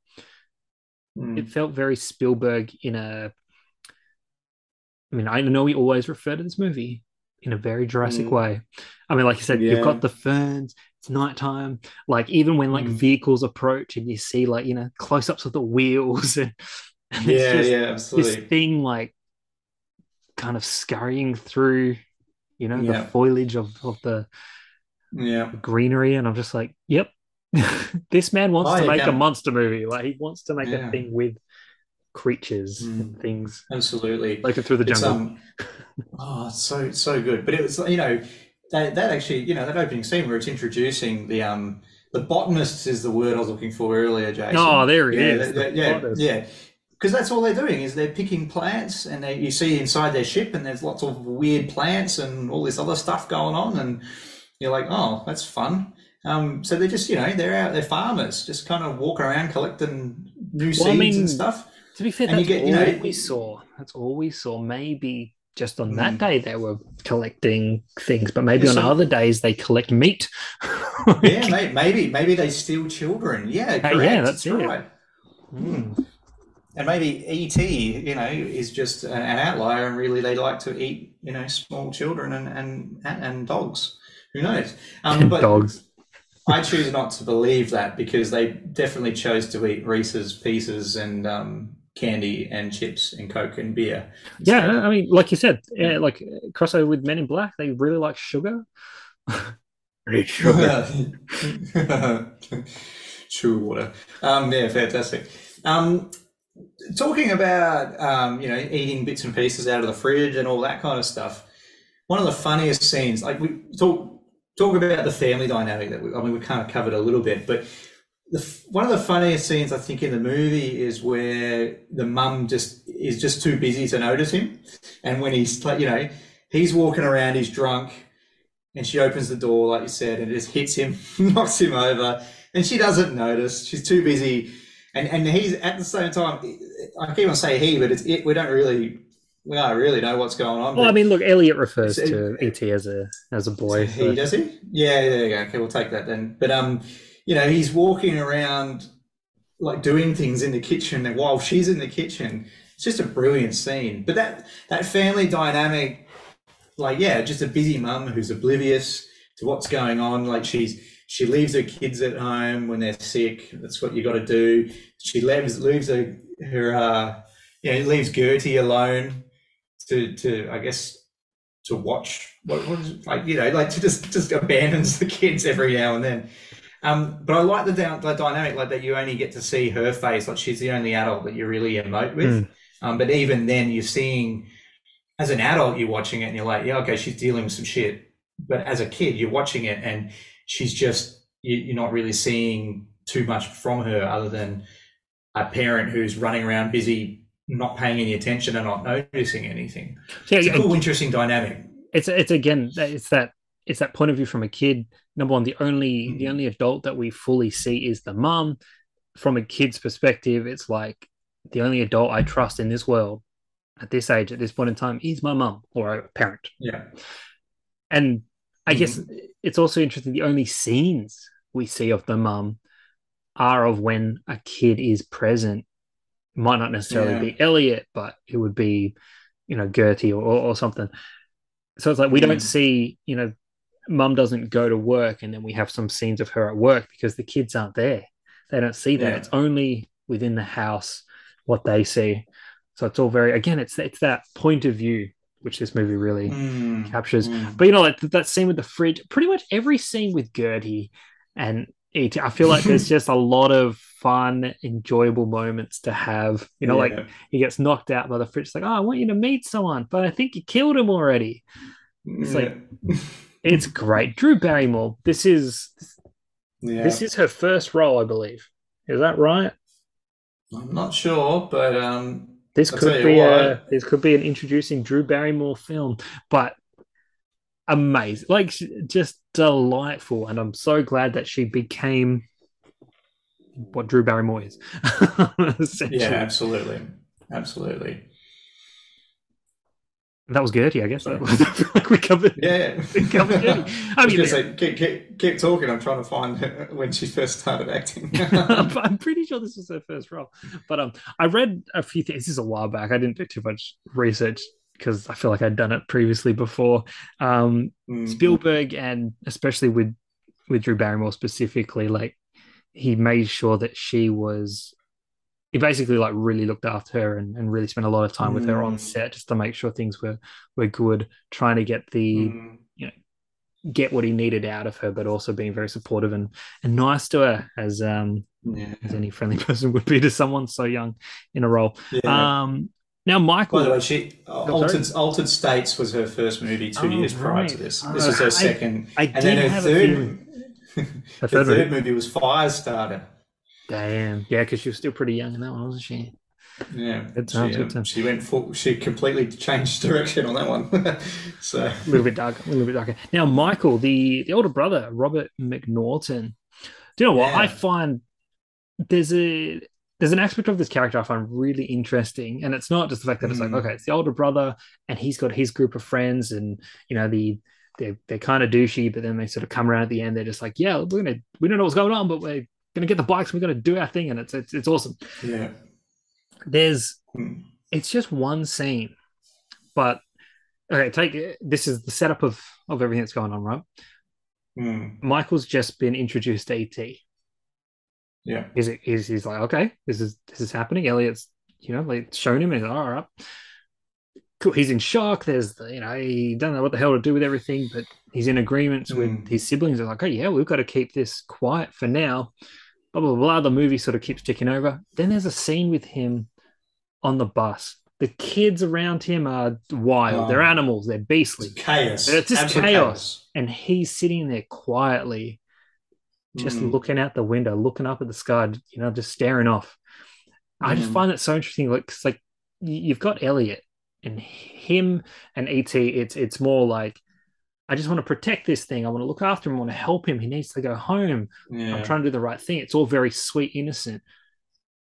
Spielberg in a... I mean, I know we always refer to this movie in a very Jurassic way. I mean, like you said, you've got the ferns, it's nighttime. Like, even when like vehicles approach and you see like, you know, close-ups of the wheels and absolutely, this thing like kind of scurrying through, you know, the foliage of the greenery. And I'm just like, yep, this man wants to make a monster movie. Like, he wants to make a thing with creatures and things. Absolutely. Like Through the Jungle. So good. But it was, that actually, that opening scene where it's introducing the botanists is the word I was looking for earlier, Jason. Oh, there it is. Yeah. Because that's all they're doing is they're picking plants, and you see inside their ship, and there's lots of weird plants and all this other stuff going on, and you're like, oh, that's fun. So they're just, they're out, they're farmers, just kind of walk around collecting new seeds and stuff. To be fair, and we saw. That's all we saw. Maybe just on that day they were collecting things, but maybe on other days they collect meat. Maybe they steal children. Yeah, correct. Yeah, that's right. Mm. And maybe E.T., is just an outlier, and really they like to eat, small children and dogs. Who knows? But dogs. I choose not to believe that, because they definitely chose to eat Reese's Pieces and candy and chips and Coke and beer. Yeah, so, like you said, crossover with Men in Black, they really like sugar. True water. Yeah, fantastic. Talking about, eating bits and pieces out of the fridge and all that kind of stuff, one of the funniest scenes, like we talk about the family dynamic that we kind of covered a little bit, but one of the funniest scenes I think in the movie is where the mum is just too busy to notice him. And when he's he's walking around, he's drunk, and she opens the door, like you said, and it just hits him, knocks him over, and she doesn't notice. She's too busy. And he's at the same time, I keep on saying he, but it's it. We don't really know what's going on. Well, look, Elliot refers to E.T. as a boy. He does he? Yeah, there you go. Okay, we'll take that then. But he's walking around like doing things in the kitchen, and while she's in the kitchen, it's just a brilliant scene. But that family dynamic, just a busy mum who's oblivious to what's going on. Like she leaves her kids at home when they're sick. That's what you got to do. She leaves Gertie alone to I guess to watch to just abandons the kids every now and then. But I like the dynamic that you only get to see her face. Like she's the only adult that you really emote with. Mm. But even then, you're seeing as an adult, you're watching it and you're like, yeah, okay, she's dealing with some shit. But as a kid, you're watching it and she's just, you're not really seeing too much from her other than a parent who's running around busy, not paying any attention and not noticing anything. So, it's a cool, interesting dynamic. It's that point of view from a kid. Number one, the only adult that we fully see is the mum. From a kid's perspective, it's like the only adult I trust in this world at this age, at this point in time, is my mum or a parent. Yeah. And I guess it's also interesting, the only scenes we see of the mum are of when a kid is present. Might not necessarily be Elliot, but it would be, Gertie or something. So it's like we don't see, mum doesn't go to work and then we have some scenes of her at work because the kids aren't there. They don't see that. Yeah. It's only within the house what they see. So it's all very, again, it's that point of view which this movie really captures. Mm. But, that scene with the fridge, pretty much every scene with Gertie and E.T., I feel like there's just a lot of fun, enjoyable moments to have. He gets knocked out by the fridge. It's like, oh, I want you to meet someone, but I think you killed him already. It's it's great. Drew Barrymore, this is her first role, I believe. Is that right? I'm not sure, but... This could be an introducing Drew Barrymore film, but amazing, just delightful, and I'm so glad that she became what Drew Barrymore is. Yeah, absolutely. That was Gertie, I guess. That was, we covered. Yeah, we covered Gertie. Keep talking. I'm trying to find her when she first started acting. I'm pretty sure this was her first role. But I read a few things. This is a while back. I didn't do too much research because I feel like I'd done it previously before. Spielberg, and especially with Drew Barrymore specifically, he made sure that she was. He basically really looked after her and really spent a lot of time with her on set just to make sure things were good, trying to get the get what he needed out of her, but also being very supportive and nice to her as any friendly person would be to someone so young in a role. Yeah. Now, Michael... By the way, Altered States was her first movie two years prior to this. This was her second. Her third movie was Firestarter. Damn. Yeah, because she was still pretty young in that one, wasn't she? Yeah. She went full... She completely changed direction on that one. So A little bit darker. Now, Michael, the older brother, Robert McNaughton. Do you know what? Yeah. I find there's an aspect of this character I find really interesting, and it's not just the fact that it's like, okay, it's the older brother and he's got his group of friends, and you know, they're kind of douchey, but then they sort of come around at the end. They're just like, yeah, we don't know what's going on, but we're gonna get the bikes, and we're gonna do our thing, and it's awesome. Yeah, it's just one scene, but okay, this is the setup of everything that's going on, right? Mm. Michael's just been introduced to ET. Yeah, he's like, okay, this is happening. Elliot's, you know, like shown him, and he's like, all right, cool. He's in shock. There's, you know, he doesn't know what the hell to do with everything, but he's in agreements with his siblings. They're like, oh yeah, we've got to keep this quiet for now. Blah blah blah. The movie sort of keeps ticking over. Then there's a scene with him on the bus. The kids around him are wild. They're animals. They're beastly. It's chaos. It's just chaos. And he's sitting there quietly, just looking out the window, looking up at the sky, you know, just staring off. I just find it so interesting. Like, 'cause like you've got Elliot and him and ET. It's more like, I just want to protect this thing. I want to look after him. I want to help him. He needs to go home. Yeah. I'm trying to do the right thing. It's all very sweet, innocent.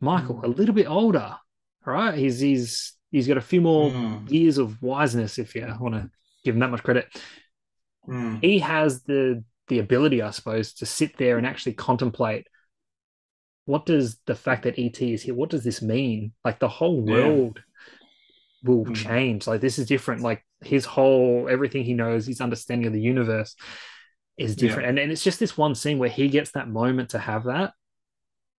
Michael, a little bit older, right? He's got a few more years of wiseness, if you want to give him that much credit. He has the ability, I suppose, to sit there and actually contemplate, what does the fact that ET is here, what does this mean? Like, the whole world will change. Like, this is different. Like, his whole, everything he knows, his understanding of the universe is different. Yeah. And it's just this one scene where he gets that moment to have that.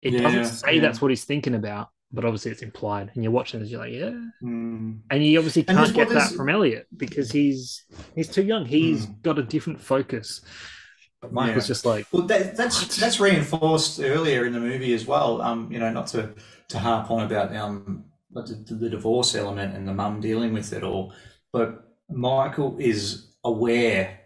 It doesn't say that's what he's thinking about, but obviously it's implied. And you're watching it, you're like, yeah. And you obviously can't get that from Elliot because he's too young. He's got a different focus. Mike was just like, well, that's reinforced earlier in the movie as well. You know, not to harp on about the divorce element and the mum dealing with it all, but Michael is aware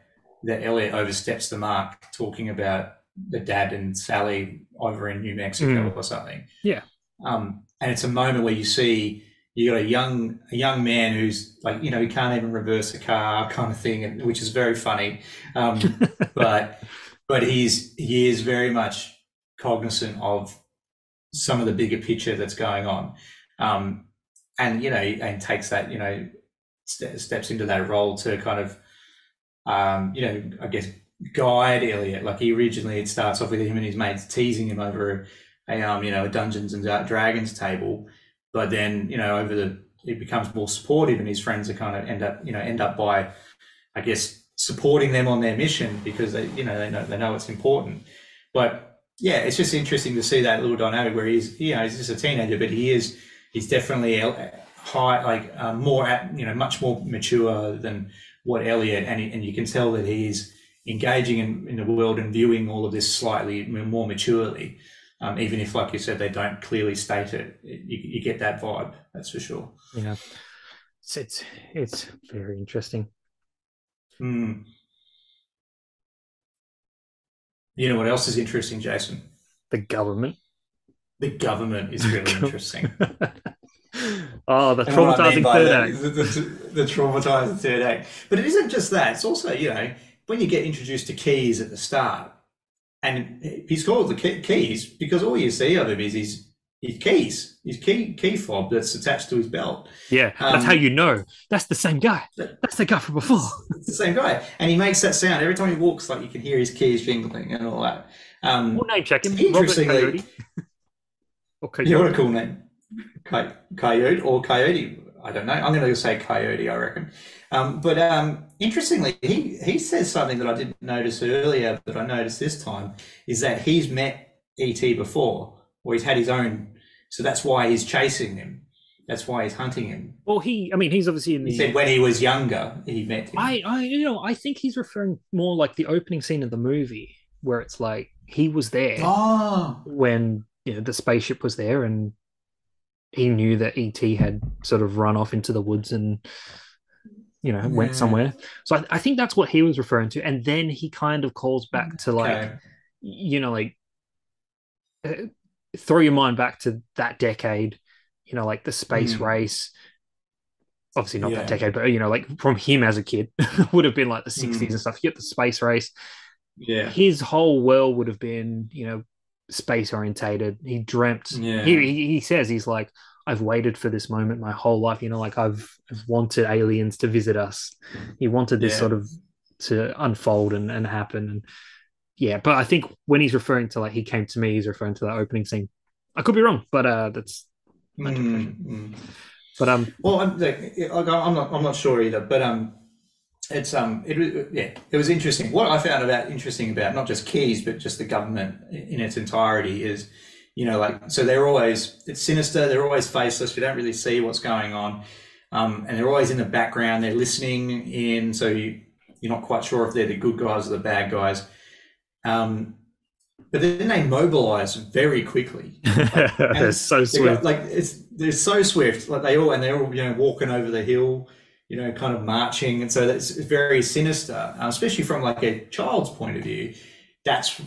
that Elliot oversteps the mark, talking about the dad and Sally over in New Mexico or something. Yeah, and it's a moment where you see you got a young man who's like, you know, he can't even reverse a car kind of thing, and which is very funny. But he is very much cognizant of some of the bigger picture that's going on, and you know, and takes that, you know, steps into that role to kind of, you know, I guess guide Elliot. Like, he originally, it starts off with him and his mates teasing him over a Dungeons and Dragons table. But then, you know, it becomes more supportive, and his friends are kind of end up by, I guess, supporting them on their mission because they know it's important. But yeah, it's just interesting to see that little dynamic where he's just a teenager, but he's definitely high, like much more mature than what Elliot, and you can tell that he's engaging in the world and viewing all of this slightly more maturely. Even if, like you said, they don't clearly state it, you get that vibe. That's for sure. Yeah, it's very interesting. You know what else is interesting, Jason? The government. The government is really interesting. Oh, the traumatizing third act. The traumatizing third act. But it isn't just that. It's also, you know, when you get introduced to Keys at the start. And he's called the Keys because all you see of him is his keys, his key fob that's attached to his belt. Yeah, that's how you know. That's the same guy. That's the guy from before. It's the same guy. And he makes that sound every time he walks, like you can hear his keys jingling and all that. We'll name check him. Interestingly, Coyote. Yeah, what a cool name. Coyote or Coyote. I don't know. I'm going to say Coyote, I reckon. Interestingly, he says something that I didn't notice earlier, but I noticed this time, is that he's met ET before, or he's had his own, so that's why he's chasing him. That's why he's hunting him. Well, he's obviously in the... He said when he was younger, he met him. I think he's referring more like the opening scene of the movie where it's like he was there when the spaceship was there, and he knew that E.T. had sort of run off into the woods and went somewhere. So I think that's what he was referring to. And then he kind of calls back to throw your mind back to that decade, the space race. Obviously not that decade, but, from him as a kid would have been like the 60s and stuff. You get the space race. Yeah. His whole world would have been, space orientated. He dreamt. Yeah. He says, he's like, I've waited for this moment my whole life. I've wanted aliens to visit us. He wanted this sort of to unfold and happen. And but I think when he's referring to he came to me, he's referring to that opening scene. I could be wrong, but that's my interpretation. But I'm not sure either. But it was interesting. What I found interesting about not just Keys but just the government in its entirety is, so it's sinister. They're always faceless. We don't really see what's going on, and they're always in the background. They're listening in, so you're not quite sure if they're the good guys or the bad guys. But then they mobilise very quickly. They're so swift. They're so swift. They're all walking over the hill, kind of marching, and so that's very sinister, especially from a child's point of view. That's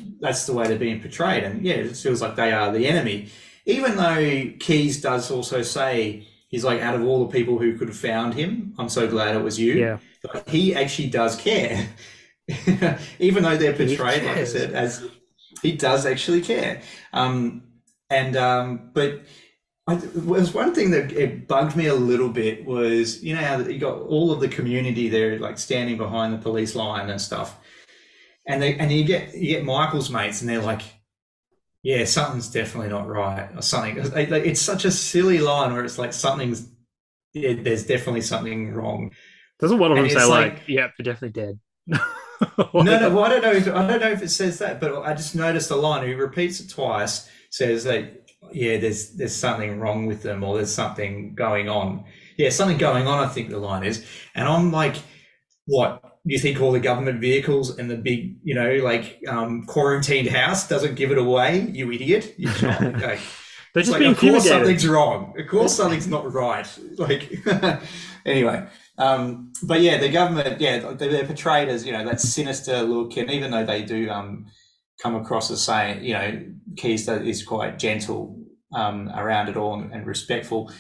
the way they're being portrayed, and it feels like they are the enemy. Even though Keyes does also say he's out of all the people who could have found him, I'm so glad it was you. Yeah. But he actually does care, even though they're portrayed, like I said, as he does actually care. It was one thing that it bugged me a little bit was, how you got all of the community there standing behind the police line and stuff, and you get Michael's mates, and they're like, yeah, something's definitely not right or something. It's such a silly line where it's there's definitely something wrong. Doesn't one of them say yeah, they're definitely dead? No. Well, I don't know if it says that, but I just noticed a line. He repeats it twice. Says that. Yeah, there's something wrong with them, or there's something going on. Yeah, something going on, I think the line is. And I'm like, what? You think all the government vehicles and the big, quarantined house doesn't give it away? You idiot. You're not. Okay. They're just being intimidated. Of course something's wrong. Of course something's not right. Anyway. But yeah, the government, they're portrayed as, that sinister look. And even though they do come across as saying, Keys is quite gentle around it all and respectful.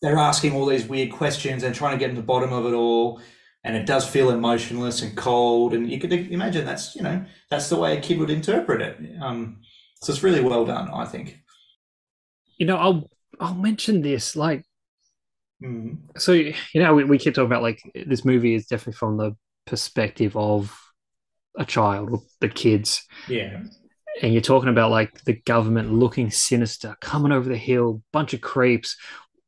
They're asking all these weird questions and trying to get to the bottom of it all, and it does feel emotionless and cold. And you could imagine that's that's the way a kid would interpret it. So it's really well done, I think. I'll mention this so we keep talking about this movie is definitely from the perspective of a child or the kids, and you're talking about the government looking sinister, coming over the hill, bunch of creeps,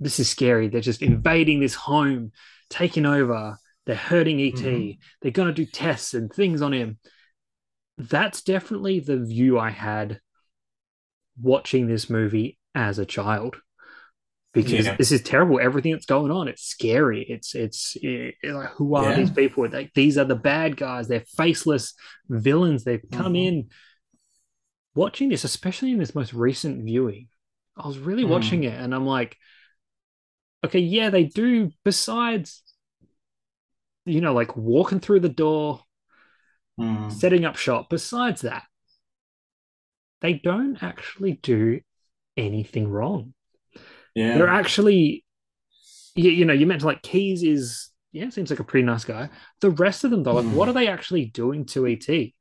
this is scary, they're just invading this home, taking over, they're hurting ET, they're going to do tests and things on him. That's definitely the view I had watching this movie as a child, because this is terrible, everything that's going on, it's scary, it's who are these people? These are the bad guys, they're faceless villains, they've come in. Watching this, especially in this most recent viewing, I was really watching it, and I'm like, okay, yeah, they do, besides walking through the door, setting up shop, besides that they don't actually do anything wrong. Yeah. They're actually, you mentioned Keys is, seems like a pretty nice guy. The rest of them, though, what are they actually doing to E.T.?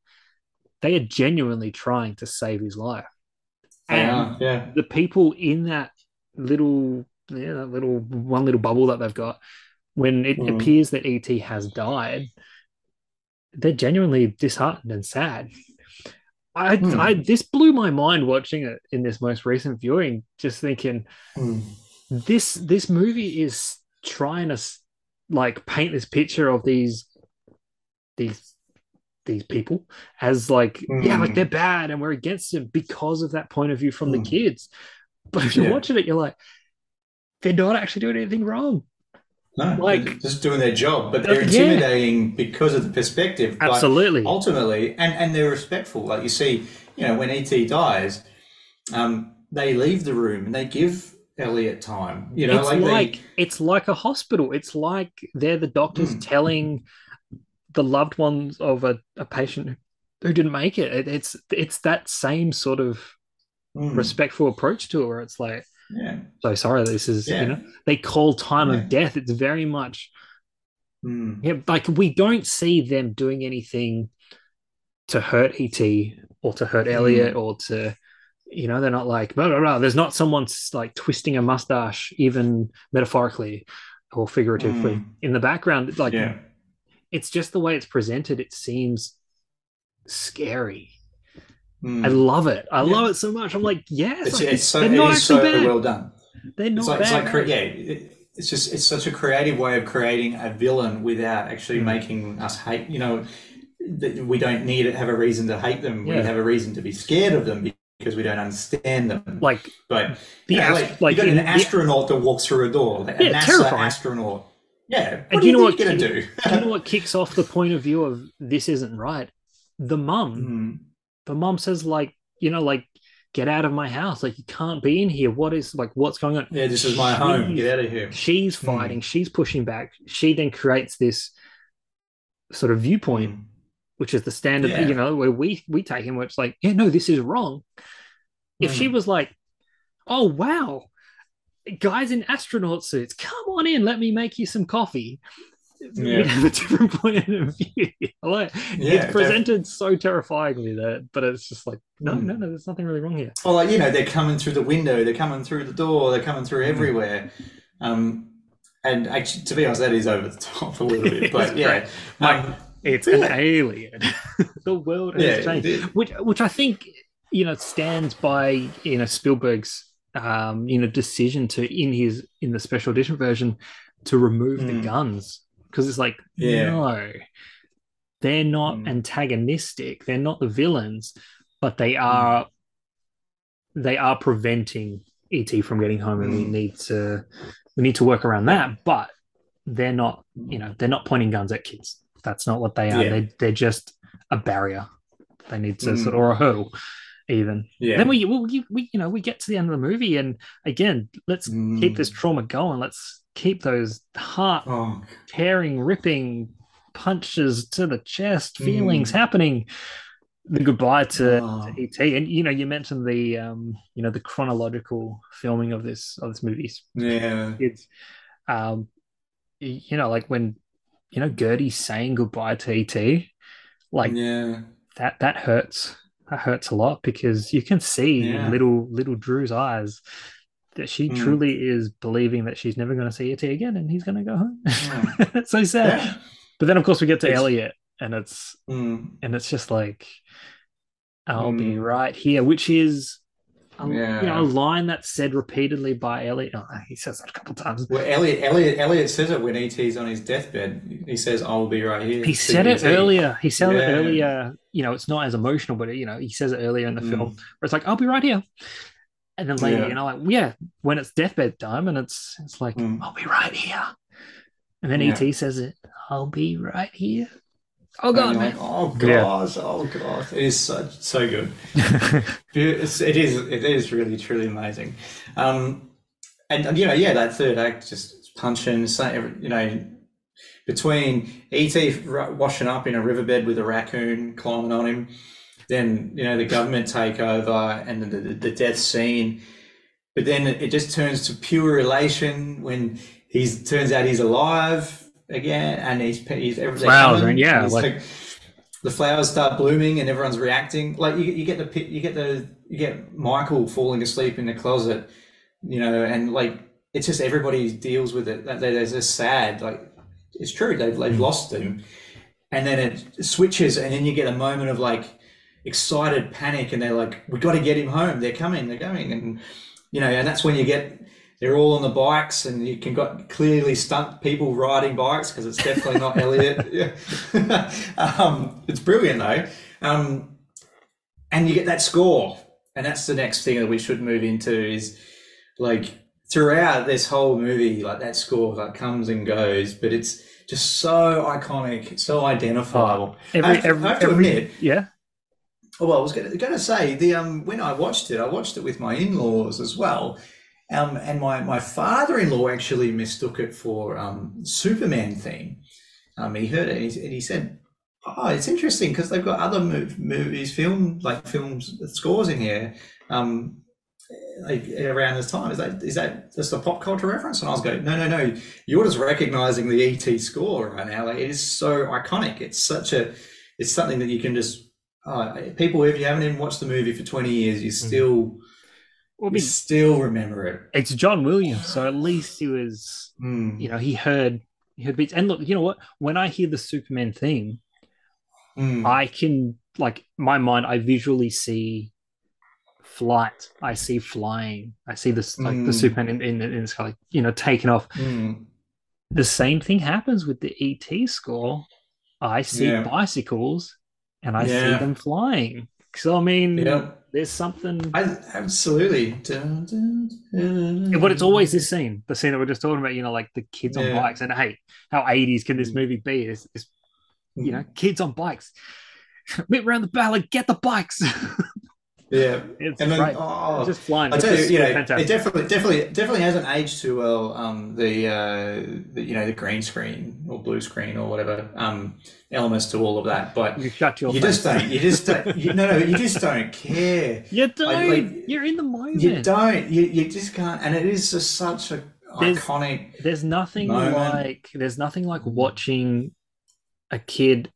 They are genuinely trying to save his life. And the people in that little bubble that they've got, when it appears that E.T. has died, they're genuinely disheartened and sad. This blew my mind watching it in this most recent viewing, just thinking this movie is trying to paint this picture of these people as they're bad and we're against them because of that point of view from the kids. But if you're watching it, you're like, they're not actually doing anything wrong. No, like, they're just doing their job, but they're intimidating because of the perspective. Absolutely. But ultimately, and they're respectful. Like you see, you know, when E.T. dies, they leave the room and they give Elliot time. You know, it's it's like a hospital. It's like they're the doctors telling the loved ones of a patient who didn't make it. It's that same sort of respectful approach to it, where it's like, so sorry, this is, you know, they call time of death. It's very much, like we don't see them doing anything to hurt ET or to hurt Elliot or to, you know, they're not like, blah, blah, blah. There's not someone like twisting a mustache, even metaphorically or figuratively in the background. Like, it's just the way it's presented. It seems scary. I love it. I love it so much. I'm like, it's so well done. They're not bad. It's like, it's just, it's such a creative way of creating a villain without actually making us hate, you know, that we don't need to have a reason to hate them. We have a reason to be scared of them because we don't understand them. Like, but the you got an astronaut that walks through a door, a NASA astronaut. Yeah. What and do you know what going to do? Do you know what kicks off the point of view of this isn't right? The mum. The mom says, like, you know, like, get out of my house. Like, you can't be in here. What is, like, what's going on? Yeah, this is my home. Get out of here. She's fighting. She's pushing back. She then creates this sort of viewpoint, which is the standard, you know, where we take him, where it's like, yeah, no, this is wrong. If she was like, oh, wow, guys in astronaut suits, come on in. Let me make you some coffee. Yeah. We have a different point of view. Like, it's presented so terrifyingly that, but it's just like, no, there's nothing really wrong here. Well, like, you know, they're coming through the window, they're coming through the door, they're coming through everywhere. And actually, to be honest, that is over the top a little bit, but it's an alien. The world has changed, which I think, you know, stands by, you know, Spielberg's, you know, decision to in the special edition version to remove the guns. Because it's like, no, they're not antagonistic. They're not the villains, but they are preventing ET from getting home, and we need to work around that. But they're not, you know, they're not pointing guns at kids. That's not what they are. Yeah. They're just a barrier. They need to sort of, or a hurdle, even. Yeah. Then we get to the end of the movie, and again, let's keep this trauma going. Let's keep those heart-tearing, ripping punches to the chest feelings happening. The goodbye to E.T. And, you know, you mentioned the, you know, the chronological filming of this movie. Yeah. It's, you know, like when, you know, Gertie's saying goodbye to E.T., like that hurts. That hurts a lot because you can see in little Drew's eyes that she truly is believing that she's never going to see E.T. again and he's going to go home. It's so sad. Yeah. But then, of course, we get to Elliot and it's just like, I'll be right here, which is you know, a line that's said repeatedly by Elliot. Oh, he says that a couple of times. Well, Elliot says it when E.T.'s on his deathbed. He says, I'll be right here. He said it earlier. He said it earlier. You know, it's not as emotional, but, you know, he says it earlier in the film where it's like, I'll be right here. And then later, you know, like, when it's deathbed time and it's like, I'll be right here. And then E.T. says it, I'll be right here. Oh, God, man. Like, oh, gosh. Yeah. Oh, gosh. It is so good. It is really, truly amazing. And, you know, that third act just punching, you know, between E.T. washing up in a riverbed with a raccoon climbing on him, then, you know, the government takeover and the death scene. But then it just turns to pure elation when he turns out he's alive again and he's everything. Flowers, coming, yeah. Like, the flowers start blooming and everyone's reacting. Like you get Michael falling asleep in the closet, you know, and like it's just everybody deals with it. They're just sad. Like it's true, they've lost him. And then it switches and then you get a moment of like excited panic and they're like, we got to get him home, they're coming, and you know, and that's when you get they're all on the bikes and you can got clearly stunt people riding bikes because it's definitely not Elliot. It's brilliant though, and you get that score, and that's the next thing that we should move into is like throughout this whole movie, like that score like comes and goes, but it's just so iconic, so identifiable. I have to admit, yeah. Well, I was going to say the when I watched it with my in-laws as well, and my father-in-law actually mistook it for Superman theme. He heard it and he said, "Oh, it's interesting because they've got other movies, films scores in here." Around this time, is that just a pop culture reference? And I was going, no, you're just recognizing the ET score right now. Like, it is so iconic. It's something that you can just people, if you haven't even watched the movie for 20 years, you still still remember it. It's John Williams, so at least he was he heard beats. And look, you know what? When I hear the Superman theme, I can, like, my mind, I visually see flight, I see flying, I see this, like, the Superman in the sky, like, you know, taking off. The same thing happens with the ET score. I see bicycles and I see them flying. So I mean, there's something absolutely. But it's always this scene, the scene that we're just talking about, you know, like the kids on bikes. And hey, how 80s can this movie be? It's you know, kids on bikes. Meet around the valley, get the bikes. Yeah, it's just flying. I tell you, you know, fantastic. It definitely hasn't aged too well. The you know, the green screen or blue screen or whatever elements to all of that. But you shut your face. You just don't care. You don't. Like, you're in the moment. You don't. You just can't. And it is just such a iconic. There's nothing moment. There's nothing like watching a kid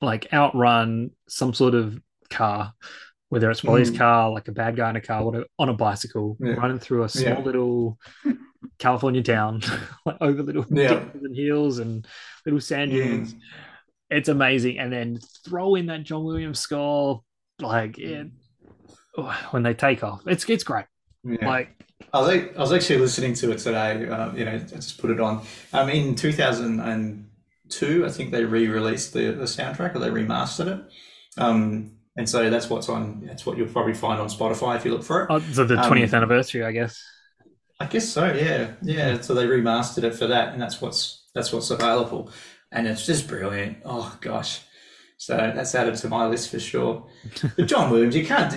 like outrun some sort of car. Whether it's Wally's car, like a bad guy in a car, whatever, on a bicycle, running through a small little California town, like over little ditches and hills and little sand dunes. It's amazing. And then throw in that John Williams score, like when they take off, it's great. Yeah. Like, I was actually listening to it today. You know, I just put it on. In 2002, I think they re-released the soundtrack, or they remastered it. And so that's what's on. That's what you'll probably find on Spotify if you look for it. Oh, so the 20th anniversary, I guess. I guess so. Yeah. So they remastered it for that, and that's what's available, and it's just brilliant. Oh gosh, so that's added to my list for sure. But John Williams, you can't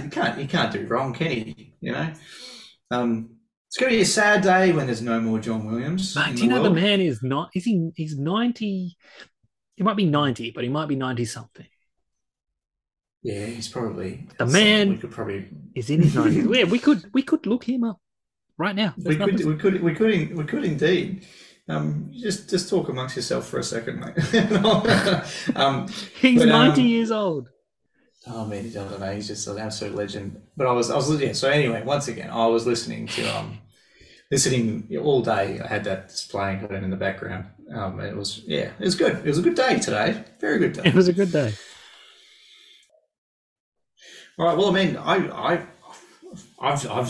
do wrong, can he? You know, it's going to be a sad day when there's no more John Williams. Mate, do you know the man is not? Is he? He's 90. He might be 90, but he might be 90 something. Yeah, he's probably the man. We could probably is in his 90s. Yeah, we could look him up right now. We could indeed. Just talk amongst yourself for a second, mate. He's 90 years old. Oh man, I don't know. He's just an absolute legend. But I was yeah. So anyway, once again, I was listening to listening all day. I had that playing in the background. And it was good. It was a good day today. Very good day. It was a good day. All right. Well, I mean, I've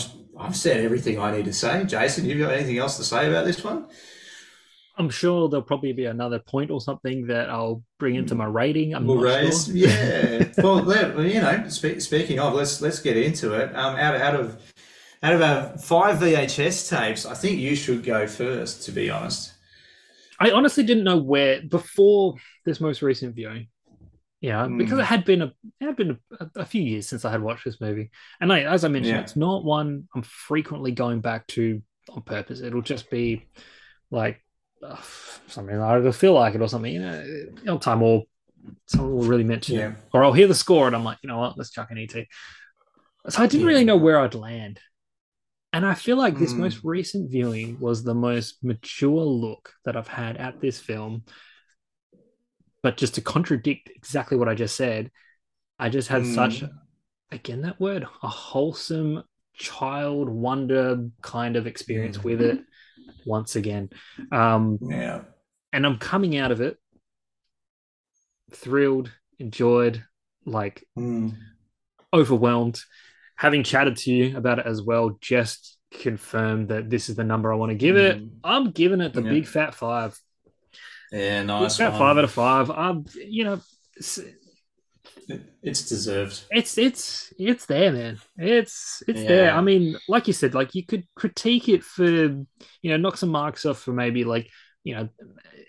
said everything I need to say. Jason, you got anything else to say about this one? I'm sure there'll probably be another point or something that I'll bring into my rating. We'll raise, sure. Yeah. Well, you know, speaking of, let's get into it. Out of our 5 VHS tapes, I think you should go first. To be honest, I honestly didn't know where before this most recent viewing. Yeah, because it had been a few years since I had watched this movie, and as I mentioned, it's not one I'm frequently going back to on purpose. It'll just be like something I either feel like it or something, you know, on time, or someone will really mention it, or I'll hear the score and I'm like, you know what, let's chuck an ET. So I didn't really know where I'd land, and I feel like this most recent viewing was the most mature look that I've had at this film. But just to contradict exactly what I just said, I just had such, again, that word, a wholesome child wonder kind of experience with it once again. And I'm coming out of it thrilled, enjoyed, like overwhelmed. Having chatted to you about it as well, just confirmed that this is the number I want to give it. I'm giving it the big fat 5. Yeah, nice. It's about 5 out of 5. You know, It's deserved. It's there, man. It's there. I mean, like you said, like you could critique it for, you know, knock some marks off for maybe like, you know,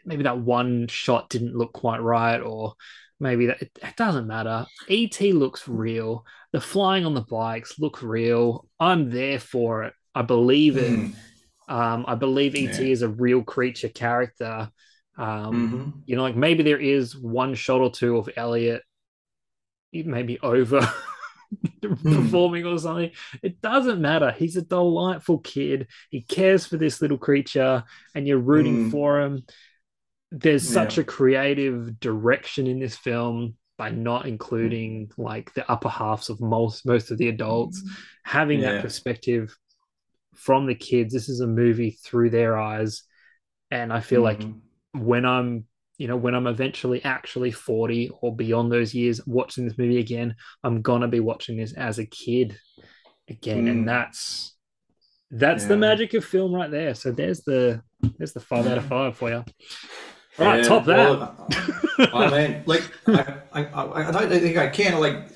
maybe that one shot didn't look quite right, or maybe that it doesn't matter. ET looks real. The flying on the bikes look real. I'm there for it. I believe it. I believe ET is a real creature character. You know, like maybe there is one shot or two of Elliot maybe over performing or something. It doesn't matter. He's a delightful kid. He cares for this little creature and you're rooting for him. There's such a creative direction in this film by not including like the upper halves of most of the adults, having that perspective from the kids. This is a movie through their eyes. And I feel like when I'm, you know, when I'm eventually actually 40 or beyond those years watching this movie again, I'm going to be watching this as a kid again. And that's the magic of film right there. So there's the 5 out of 5 for you. All right, top that. Well, I mean, like, I don't think I can, like,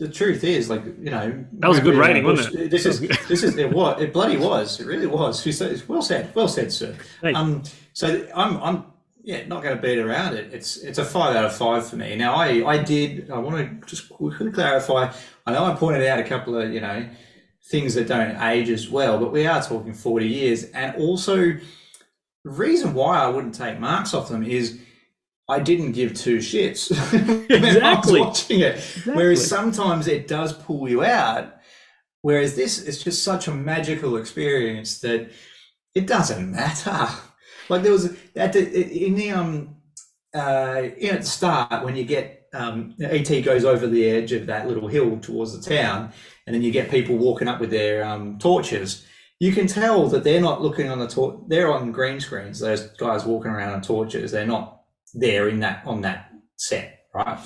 the truth is, like, you know, that was a good rating, wasn't it? This is it. What it bloody was. It really was. Well said, sir. Thanks. So I'm not going to beat around it. It's a 5 out of 5 for me. Now I want to just quickly clarify. I know I pointed out a couple of, you know, things that don't age as well, but we are talking 40 years, and also the reason why I wouldn't take marks off them is, I didn't give two shits when I was watching it. Exactly. Whereas sometimes it does pull you out. Whereas this is just such a magical experience that it doesn't matter. Like there was at the start when you get E.T. goes over the edge of that little hill towards the town, and then you get people walking up with their torches. You can tell that they're not looking on the they're on green screens. Those guys walking around on torches, they're not there in that on that set, right?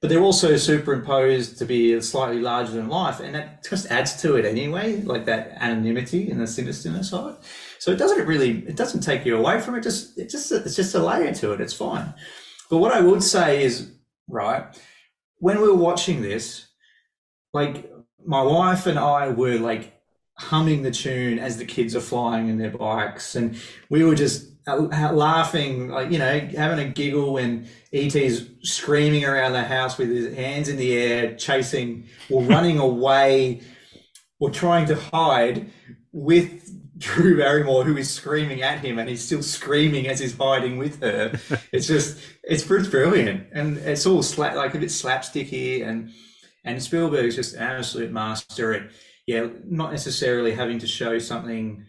But they're also superimposed to be slightly larger than life, and that just adds to it anyway, like that anonymity and the sinisterness of it. So it doesn't take you away from it. It's just a layer to it. It's fine. But what I would say is, right, when we were watching this, like my wife and I were like humming the tune as the kids are flying in their bikes, and we were just laughing, like, you know, having a giggle when E.T.'s screaming around the house with his hands in the air, chasing or running away or trying to hide with Drew Barrymore, who is screaming at him, and he's still screaming as he's hiding with her. It's brilliant, and it's all like a bit slapsticky, and Spielberg's just an absolute master at not necessarily having to show something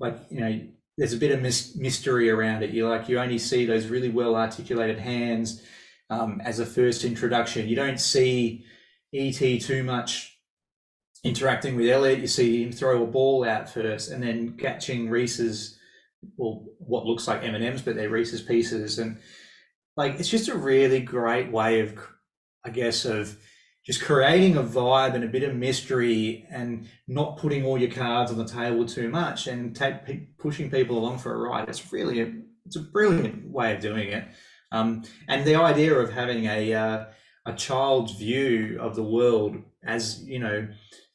like, you know, there's a bit of mystery around it. You only see those really well articulated hands as a first introduction. You don't see E.T. too much interacting with Elliot. You see him throw a ball out first, and then catching Reese's, well, what looks like M&M's, but they're Reese's Pieces. And like, it's just a really great way of, I guess, of just creating a vibe and a bit of mystery, and not putting all your cards on the table too much, and pushing people along for a ride. It's really it's a brilliant way of doing it. And the idea of having a child's view of the world, as you know,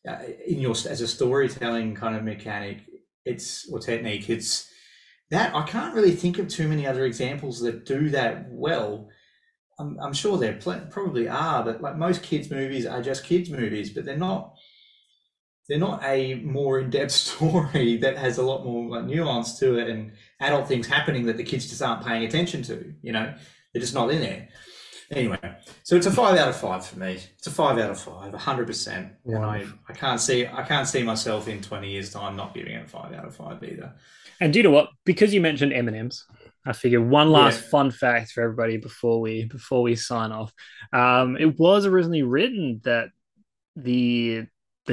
as a storytelling kind of mechanic, technique. It's that I can't really think of too many other examples that do that well. I'm sure there probably are, but like most kids' movies are just kids' movies, but they're not a more in-depth story that has a lot more like nuance to it and adult things happening that the kids just aren't paying attention to. You know, they're just not in there. Anyway, so it's a 5 out of 5 for me. It's a 5 out of 5, 100%. And I can't see myself in 20 years' time not giving it a 5 out of 5 either. And do you know what? Because you mentioned M&M's, I figure one last fun fact for everybody before we sign off. It was originally written that the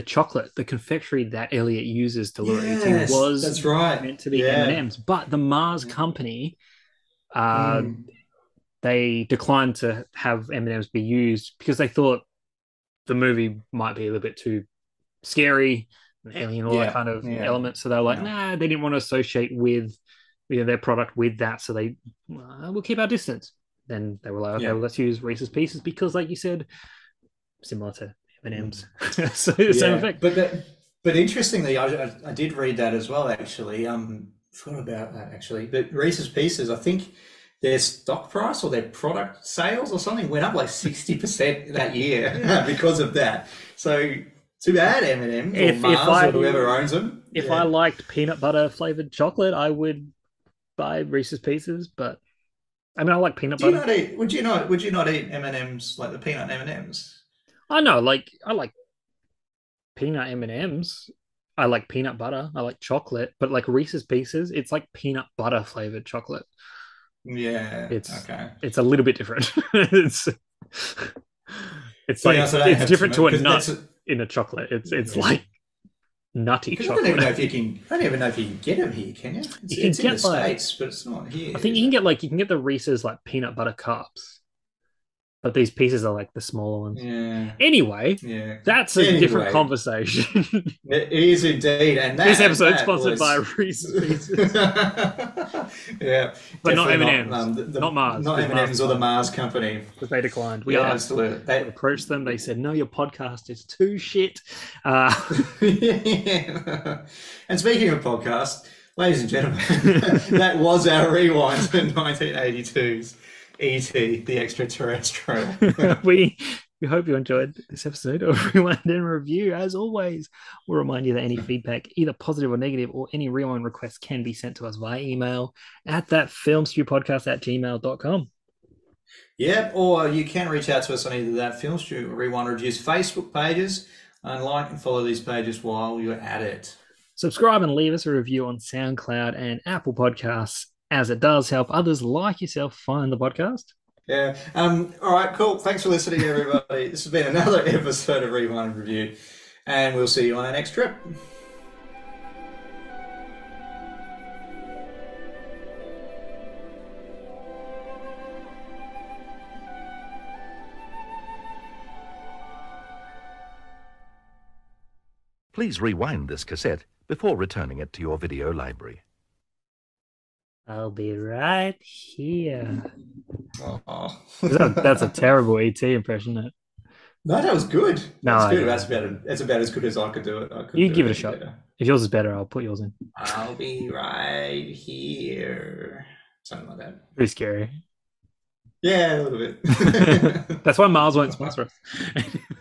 chocolate, the confectionery that Elliot uses to lure E.T. was meant to be M&M's, but the Mars company they declined to have M&M's be used because they thought the movie might be a little bit too scary and alien, all that kind of element. So they're like, nah, they didn't want to associate with their product with that, so we'll keep our distance. then they were like, okay, well, let's use Reese's Pieces because, like you said, similar to M&M's. So the same effect. But interestingly, I did read that as well, actually. Forgot about that, actually. But Reese's Pieces, I think their stock price or their product sales or something went up like 60% that year because of that. So too bad, M&M or Mars or whoever owns them. If I liked peanut butter flavoured chocolate, I would buy Reese's Pieces, but I mean, I like peanut butter. Would you not eat M&M's, like the peanut M&M's? I know, like I like peanut M&M's. I like peanut butter. I like chocolate, but like Reese's Pieces, it's like peanut butter flavoured chocolate. Yeah, it's a little bit different. It's different to a nut in a chocolate. It's like nutty chocolate. I don't even know if you can get them here, can you? It's in the States, but it's not here. I think you can get the Reese's like peanut butter cups, but these pieces are like the smaller ones. Yeah. Anyway, that's a different conversation. It is indeed. And this episode's sponsored by Reese's Pieces. Yeah, but not M&M's, not Mars, not M&M's or the Mars company, because they declined. We asked them, they approached them. They said, "No, your podcast is too shit." And speaking of podcasts, ladies and gentlemen, that was our rewind to 1982's E.T. the Extraterrestrial. We hope you enjoyed this episode of Rewind and Review. As always, we'll remind you that any feedback, either positive or negative, or any rewind requests can be sent to us via email at thatfilmstewpodcast@gmail.com. Yeah, or you can reach out to us on either That Film Stew or Rewind Review's Facebook pages, and like and follow these pages while you're at it. Subscribe and leave us a review on SoundCloud and Apple Podcasts, as it does help others like yourself find the podcast. Yeah. All right, cool. Thanks for listening, everybody. This has been another episode of Rewind and Review, and we'll see you on our next trip. Please rewind this cassette before returning it to your video library. I'll be right here. Oh. That's a terrible ET impression, isn't it? No, that was good. That's about as good as I could do it. You give it a shot. Better. If yours is better, I'll put yours in. I'll be right here. Something like that. Pretty scary. Yeah, a little bit. That's why Mars won't sponsor us.